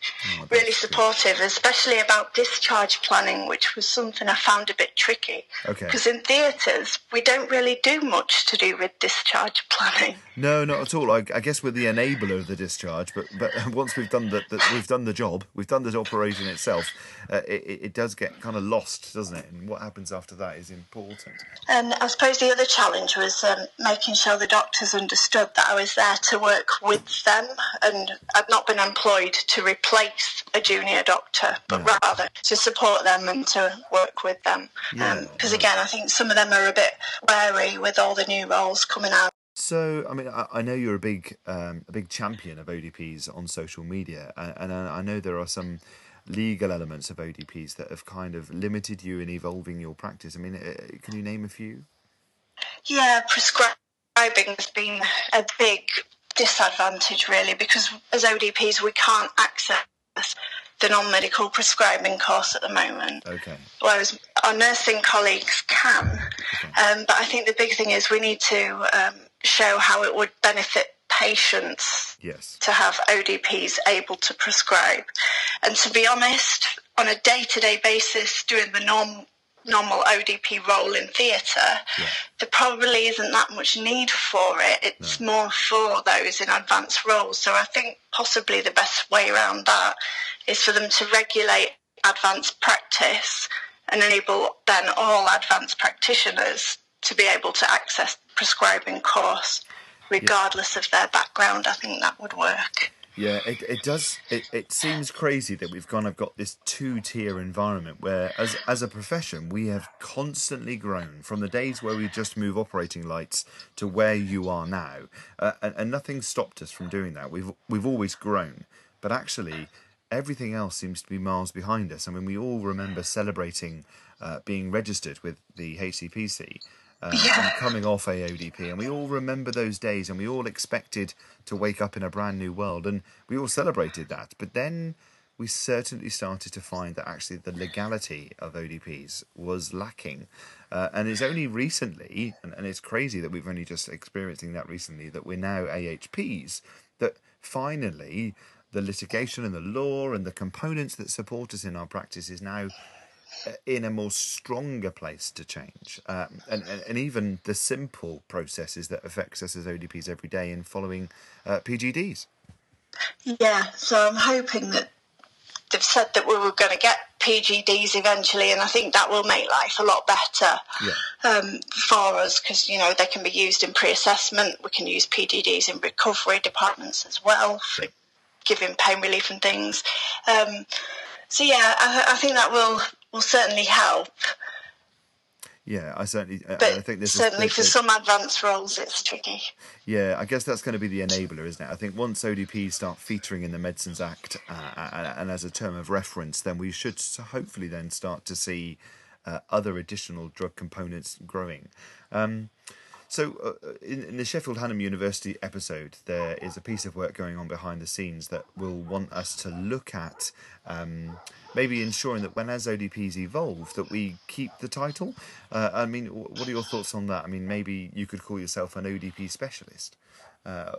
really supportive, especially about discharge planning, which was something I found a bit tricky. Okay. Because in theatres, we don't really do much to do with discharge planning. No, not at all. I guess we're the enabler of the discharge, but once we've done the job, we've done the operation itself, it does get kind of lost, doesn't it? And what happens after that is important. And I suppose the other challenge was making sure the doctors understood that I was there to work with them, and I've not been employed to replace a junior doctor, but rather to support them and to work with them. Because again, I think some of them are a bit wary with all the new roles coming out. So, I mean, I know you're a big champion of ODPs on social media, and I know there are some legal elements of ODPs that have kind of limited you in evolving your practice. I mean, can you name a few? Yeah, prescribing has been a big disadvantage, really, because as ODPs we can't access the non-medical prescribing course at the moment. Okay. Whereas our nursing colleagues can. Okay. But I think the big thing is we need to show how it would benefit patients. Yes. To have ODPs able to prescribe. And to be honest, on a day-to-day basis, doing the normal ODP role in theatre, there probably isn't that much need for it. It's more for those in advanced roles. So I think possibly the best way around that is for them to regulate advanced practice and enable then all advanced practitioners to be able to access the prescribing course regardless of their background. I think that would work. Yeah, it does. It seems crazy that we've kind of got this two-tier environment where, as a profession, we have constantly grown from the days where we just move operating lights to where you are now, and nothing stopped us from doing that. We've always grown, but actually, everything else seems to be miles behind us. I mean, we all remember celebrating being registered with the HCPC. And coming off AODP, and we all remember those days, and we all expected to wake up in a brand new world, and we all celebrated that. But then we certainly started to find that actually the legality of ODPs was lacking, and it's only recently, and it's crazy that we've only just experiencing that recently, that we're now AHPs, that finally the litigation and the law and the components that support us in our practice is now in a more stronger place to change. And even the simple processes that affects us as ODPs every day in following PGDs. Yeah, so I'm hoping that they've said that we were going to get PGDs eventually, and I think that will make life a lot better for us, because, you know, they can be used in pre-assessment. We can use PGDs in recovery departments as well, for giving pain relief and things. So, yeah, I think that will certainly help. Yeah, I think this certainly for some advanced roles it's tricky. Yeah, I guess that's going to be the enabler, isn't it? I think once ODPs start featuring in the Medicines Act and as a term of reference, then we should hopefully then start to see other additional drug components growing. So in the Sheffield Hallam University episode, there is a piece of work going on behind the scenes that will want us to look at maybe ensuring that when as ODPs evolve, that we keep the title. I mean, what are your thoughts on that? I mean, maybe you could call yourself an ODP specialist,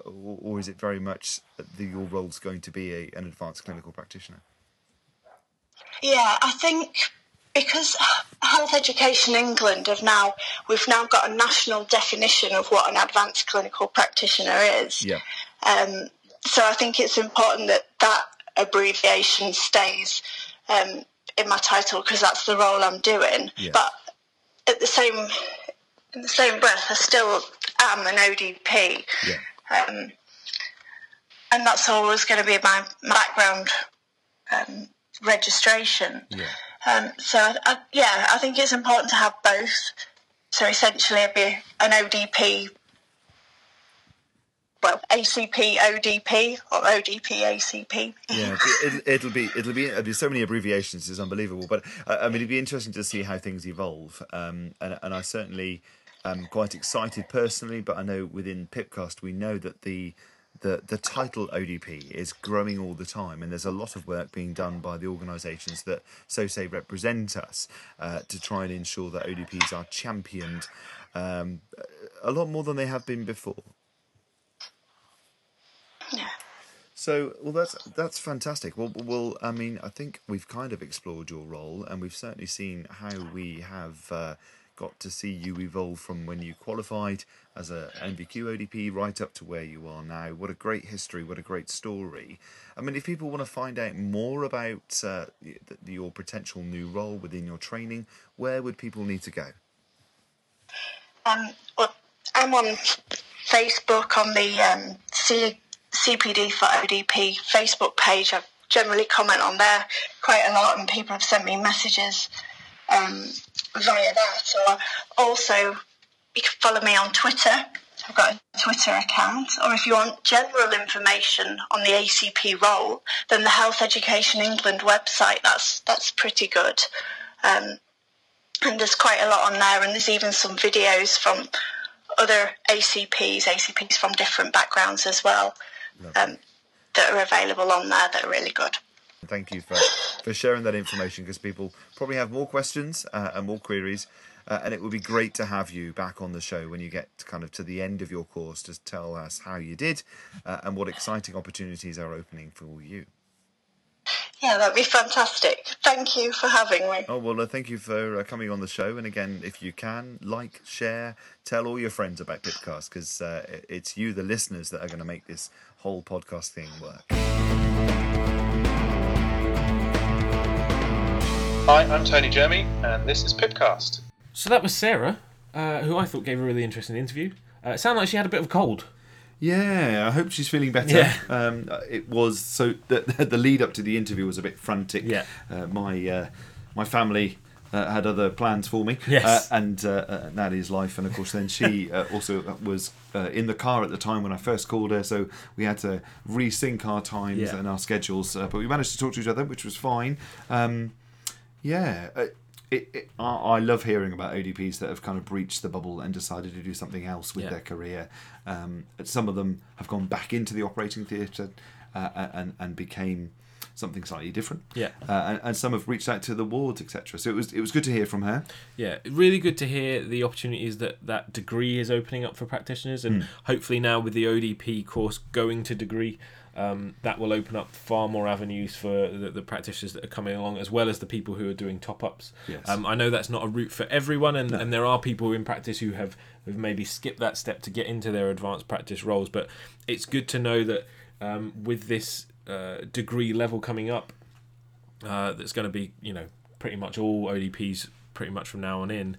or is it very much that your role's going to be an advanced clinical practitioner? Yeah, I think... because Health Education England we've now got a national definition of what an advanced clinical practitioner is. Yeah. So I think it's important that abbreviation stays in my title, because that's the role I'm doing. Yeah. But at in the same breath, I still am an ODP. Yeah. And that's always going to be my background registration. Yeah. So, I think it's important to have both. So essentially I'd be an ODP, well, ACP ODP or ODP ACP. Yeah, it'll be there'll be so many abbreviations, it's unbelievable. But I mean, it'd be interesting to see how things evolve. And I certainly am quite excited personally, but I know within Pipcast we know that the title ODP is growing all the time, and there's a lot of work being done by the organisations that so say represent us to try and ensure that ODPs are championed a lot more than they have been before. Yeah. So, well, that's fantastic. Well, I mean, I think we've kind of explored your role, and we've certainly seen how we have got to see you evolve from when you qualified as an NVQ ODP right up to where you are now. What a great history, what a great story. I mean, if people want to find out more about your potential new role within your training, where would people need to go? Well, I'm on Facebook on the CPD for ODP Facebook page. I generally comment on there quite a lot, and people have sent me messages via that. Or also you can follow me on Twitter. I've got a Twitter account. Or if you want general information on the ACP role, then the Health Education England website, that's pretty good. And there's quite a lot on there, and there's even some videos from other ACPs from different backgrounds as well, that are available on there that are really good. Thank you for sharing that information, because people probably have more questions and more queries, and it would be great to have you back on the show when you get kind of to the end of your course to tell us how you did and what exciting opportunities are opening for you. Yeah, that'd be fantastic. Thank you for having me. Oh, well, thank you for coming on the show. And again, if you can, like, share, tell all your friends about Pipcast, because it's you, the listeners, that are going to make this whole podcast thing work. Hi, I'm Tony Jeremy, and this is Pipcast. So that was Sarah, who I thought gave a really interesting interview. It sounded like she had a bit of a cold. Yeah, I hope she's feeling better. Yeah. It was, so the lead up to the interview was a bit frantic. Yeah. My family had other plans for me. Yes. And that is life. And of course, then she also was in the car at the time when I first called her, so we had to resync our times and our schedules. But we managed to talk to each other, which was fine. I love hearing about ODPs that have kind of breached the bubble and decided to do something else with their career. Some of them have gone back into the operating theatre and became something slightly different. Yeah. And some have reached out to the wards, etc. So it was good to hear from her. Yeah, really good to hear the opportunities that degree is opening up for practitioners, and hopefully now with the ODP course going to degree, that will open up far more avenues for the practitioners that are coming along, as well as the people who are doing top-ups. Yes. I know that's not a route for everyone, and there are people in practice who have maybe skipped that step to get into their advanced practice roles, but it's good to know that with this degree level coming up, that's going to be, pretty much all ODPs pretty much from now on in,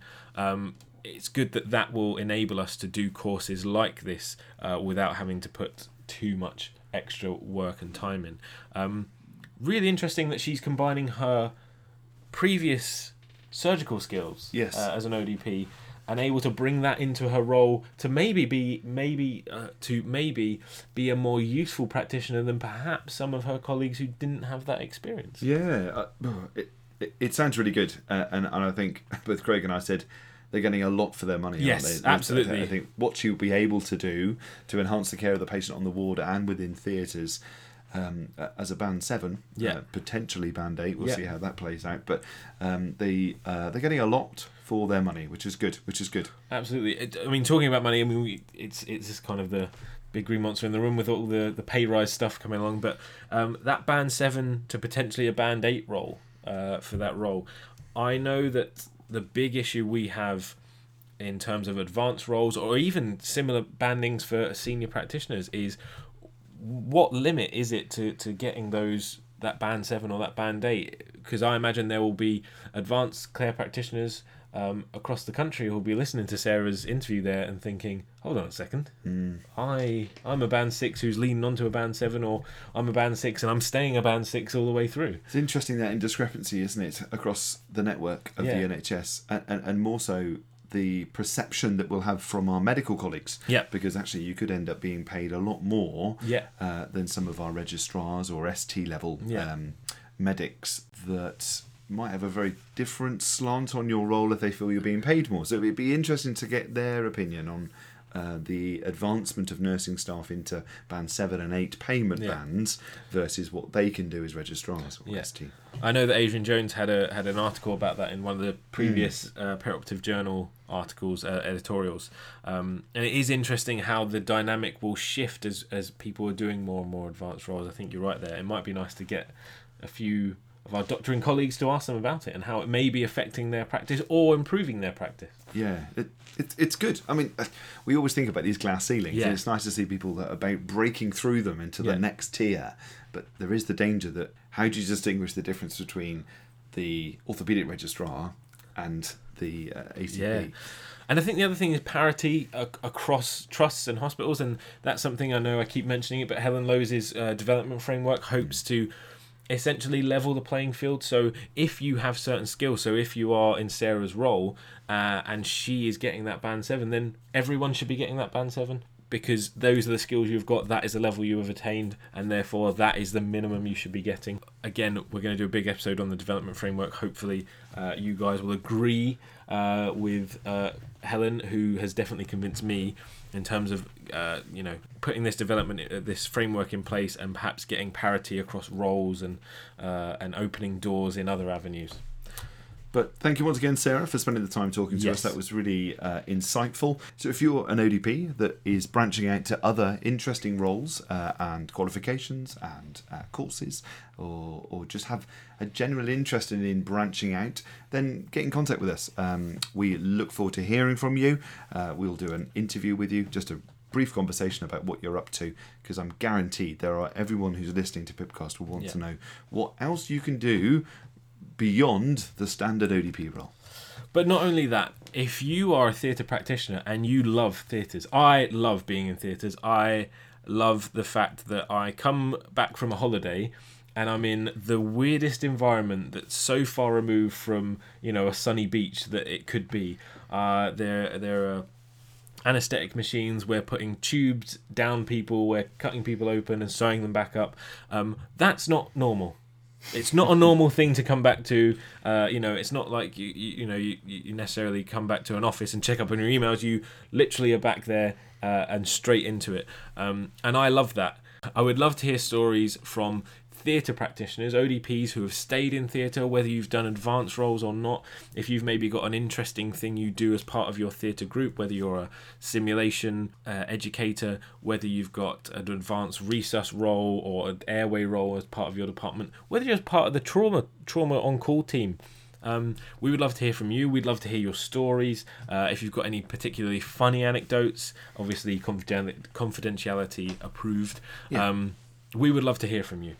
it's good that will enable us to do courses like this without having to put too much extra work and time in. Really interesting that she's combining her previous surgical skills as an ODP and able to bring that into her role to maybe be a more useful practitioner than perhaps some of her colleagues who didn't have that experience. Yeah, it sounds really good, and I think both Craig and I said they're getting a lot for their money. Yes, absolutely. I think what she'll be able to do to enhance the care of the patient on the ward and within theatres, as a Band 7, potentially Band 8, we'll see how that plays out. But they're getting a lot for their money, which is good. Absolutely. Talking about money, it's just kind of the big green monster in the room with all the pay rise stuff coming along. But that Band 7 to potentially a Band 8 role, for that role, I know that the big issue we have in terms of advanced roles or even similar bandings for senior practitioners is what limit is it to getting that Band 7 or that Band 8? Because I imagine there will be advanced care practitioners across the country who will be listening to Sarah's interview there and thinking, hold on a second, I'm a Band 6 who's leaning onto a Band 7, or I'm a Band 6 and I'm staying a Band 6 all the way through. It's interesting, that indiscrepancy, isn't it, across the network of the NHS, and more so the perception that we'll have from our medical colleagues, because actually you could end up being paid a lot more than some of our registrars or ST level medics that might have a very different slant on your role if they feel you're being paid more. So it'd be interesting to get their opinion on the advancement of nursing staff into Band 7 and 8 payment bands versus what they can do as registrars or ST. I know that Adrian Jones had an article about that in one of the previous Perioperative Journal articles, editorials. And it is interesting how the dynamic will shift as people are doing more and more advanced roles. I think you're right there. It might be nice to get a few of our doctoring colleagues to ask them about it and how it may be affecting their practice or improving their practice. Yeah, it's good. We always think about these glass ceilings, and it's nice to see people that are about breaking through them into the next tier. But there is the danger that how do you distinguish the difference between the orthopaedic registrar and the ACP? Yeah. And I think the other thing is parity across trusts and hospitals, and that's something I know I keep mentioning it, but Helen Lowe's development framework hopes to essentially level the playing field. So if you have certain skills, so if you are in Sarah's role and she is getting that Band 7, then everyone should be getting that Band 7, because those are the skills you've got, that is the level you have attained, and therefore that is the minimum you should be getting. Again, we're going to do a big episode on the development framework. Hopefully you guys will agree with Helen, who has definitely convinced me in terms of putting this this framework in place and perhaps getting parity across roles and opening doors in other avenues. But thank you once again, Sarah, for spending the time talking to us. That was really insightful. So if you're an ODP that is branching out to other interesting roles and qualifications and courses, or just have a general interest in branching out, then get in contact with us. We look forward to hearing from you. We'll do an interview with you, just a brief conversation about what you're up to, because I'm guaranteed everyone who's listening to Pipcast will want to know what else you can do beyond the standard ODP role. But not only that, if you are a theatre practitioner and you love theatres, I love being in theatres, I love the fact that I come back from a holiday and I'm in the weirdest environment that's so far removed from, a sunny beach that it could be. There are anaesthetic machines, we're putting tubes down people, we're cutting people open and sewing them back up. That's not normal. It's not a normal thing to come back to. It's not like you necessarily come back to an office and check up on your emails. You literally are back there and straight into it. And I love that. I would love to hear stories from theatre practitioners, ODPs who have stayed in theatre, whether you've done advanced roles or not, if you've maybe got an interesting thing you do as part of your theatre group, whether you're a simulation educator, whether you've got an advanced resus role or an airway role as part of your department, whether you're as part of the trauma on-call team. We would love to hear from you. We'd love to hear your stories. If you've got any particularly funny anecdotes, obviously confidentiality approved. Yeah. We would love to hear from you.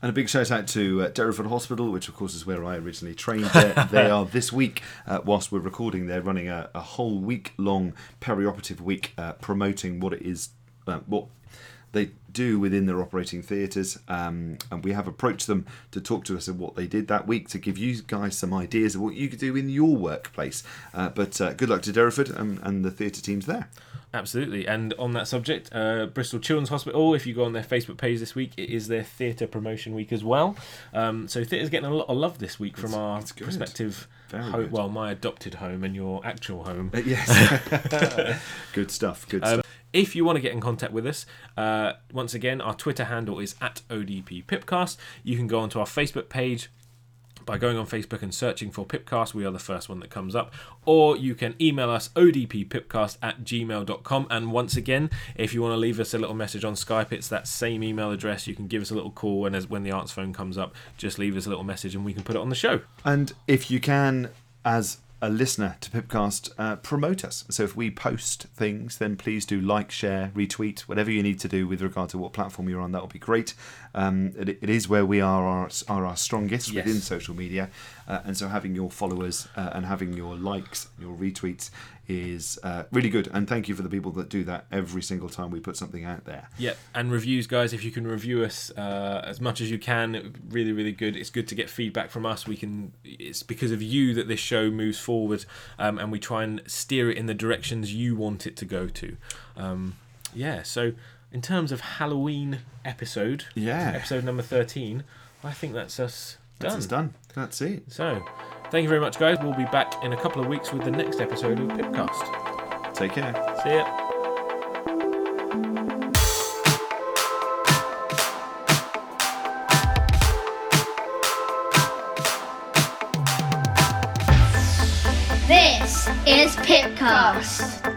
And a big shout out to Derryford Hospital, which of course is where I originally trained. They are this week, whilst we're recording, they're running a whole week-long perioperative week promoting what it is, what they do within their operating theatres, and we have approached them to talk to us of what they did that week to give you guys some ideas of what you could do in your workplace. But good luck to Derryford and the theatre teams there. Absolutely. And on that subject, Bristol Children's Hospital, if you go on their Facebook page this week, it is their theatre promotion week as well. So theatre's getting a lot of love this week from our perspective. Well, my adopted home and your actual home. Yes. Good stuff. If you want to get in contact with us, once again, our Twitter handle is @ODPPipcast. You can go onto our Facebook page by going on Facebook and searching for Pipcast. We are the first one that comes up. Or you can email us odppipcast@gmail.com. And once again, if you want to leave us a little message on Skype, it's that same email address. You can give us a little call, and when the answer phone comes up, just leave us a little message and we can put it on the show. And if you can, as a listener to Pipcast, promote us. So if we post things, then please do like, share, retweet, whatever you need to do with regard to what platform you're on. That would be great. It is where we are our strongest within social media, and so having your followers and having your likes, your retweets is really good, and thank you for the people that do that every single time we put something out there. Yep, and reviews, guys. If you can review us as much as you can, really, really good. It's good to get feedback from us. It's because of you that this show moves forward, and we try and steer it in the directions you want it to go to. So in terms of Halloween episode, episode number 13, I think that's us done. That's it. So thank you very much, guys. We'll be back in a couple of weeks with the next episode of Pipcast. Take care. See ya. This is Pipcast.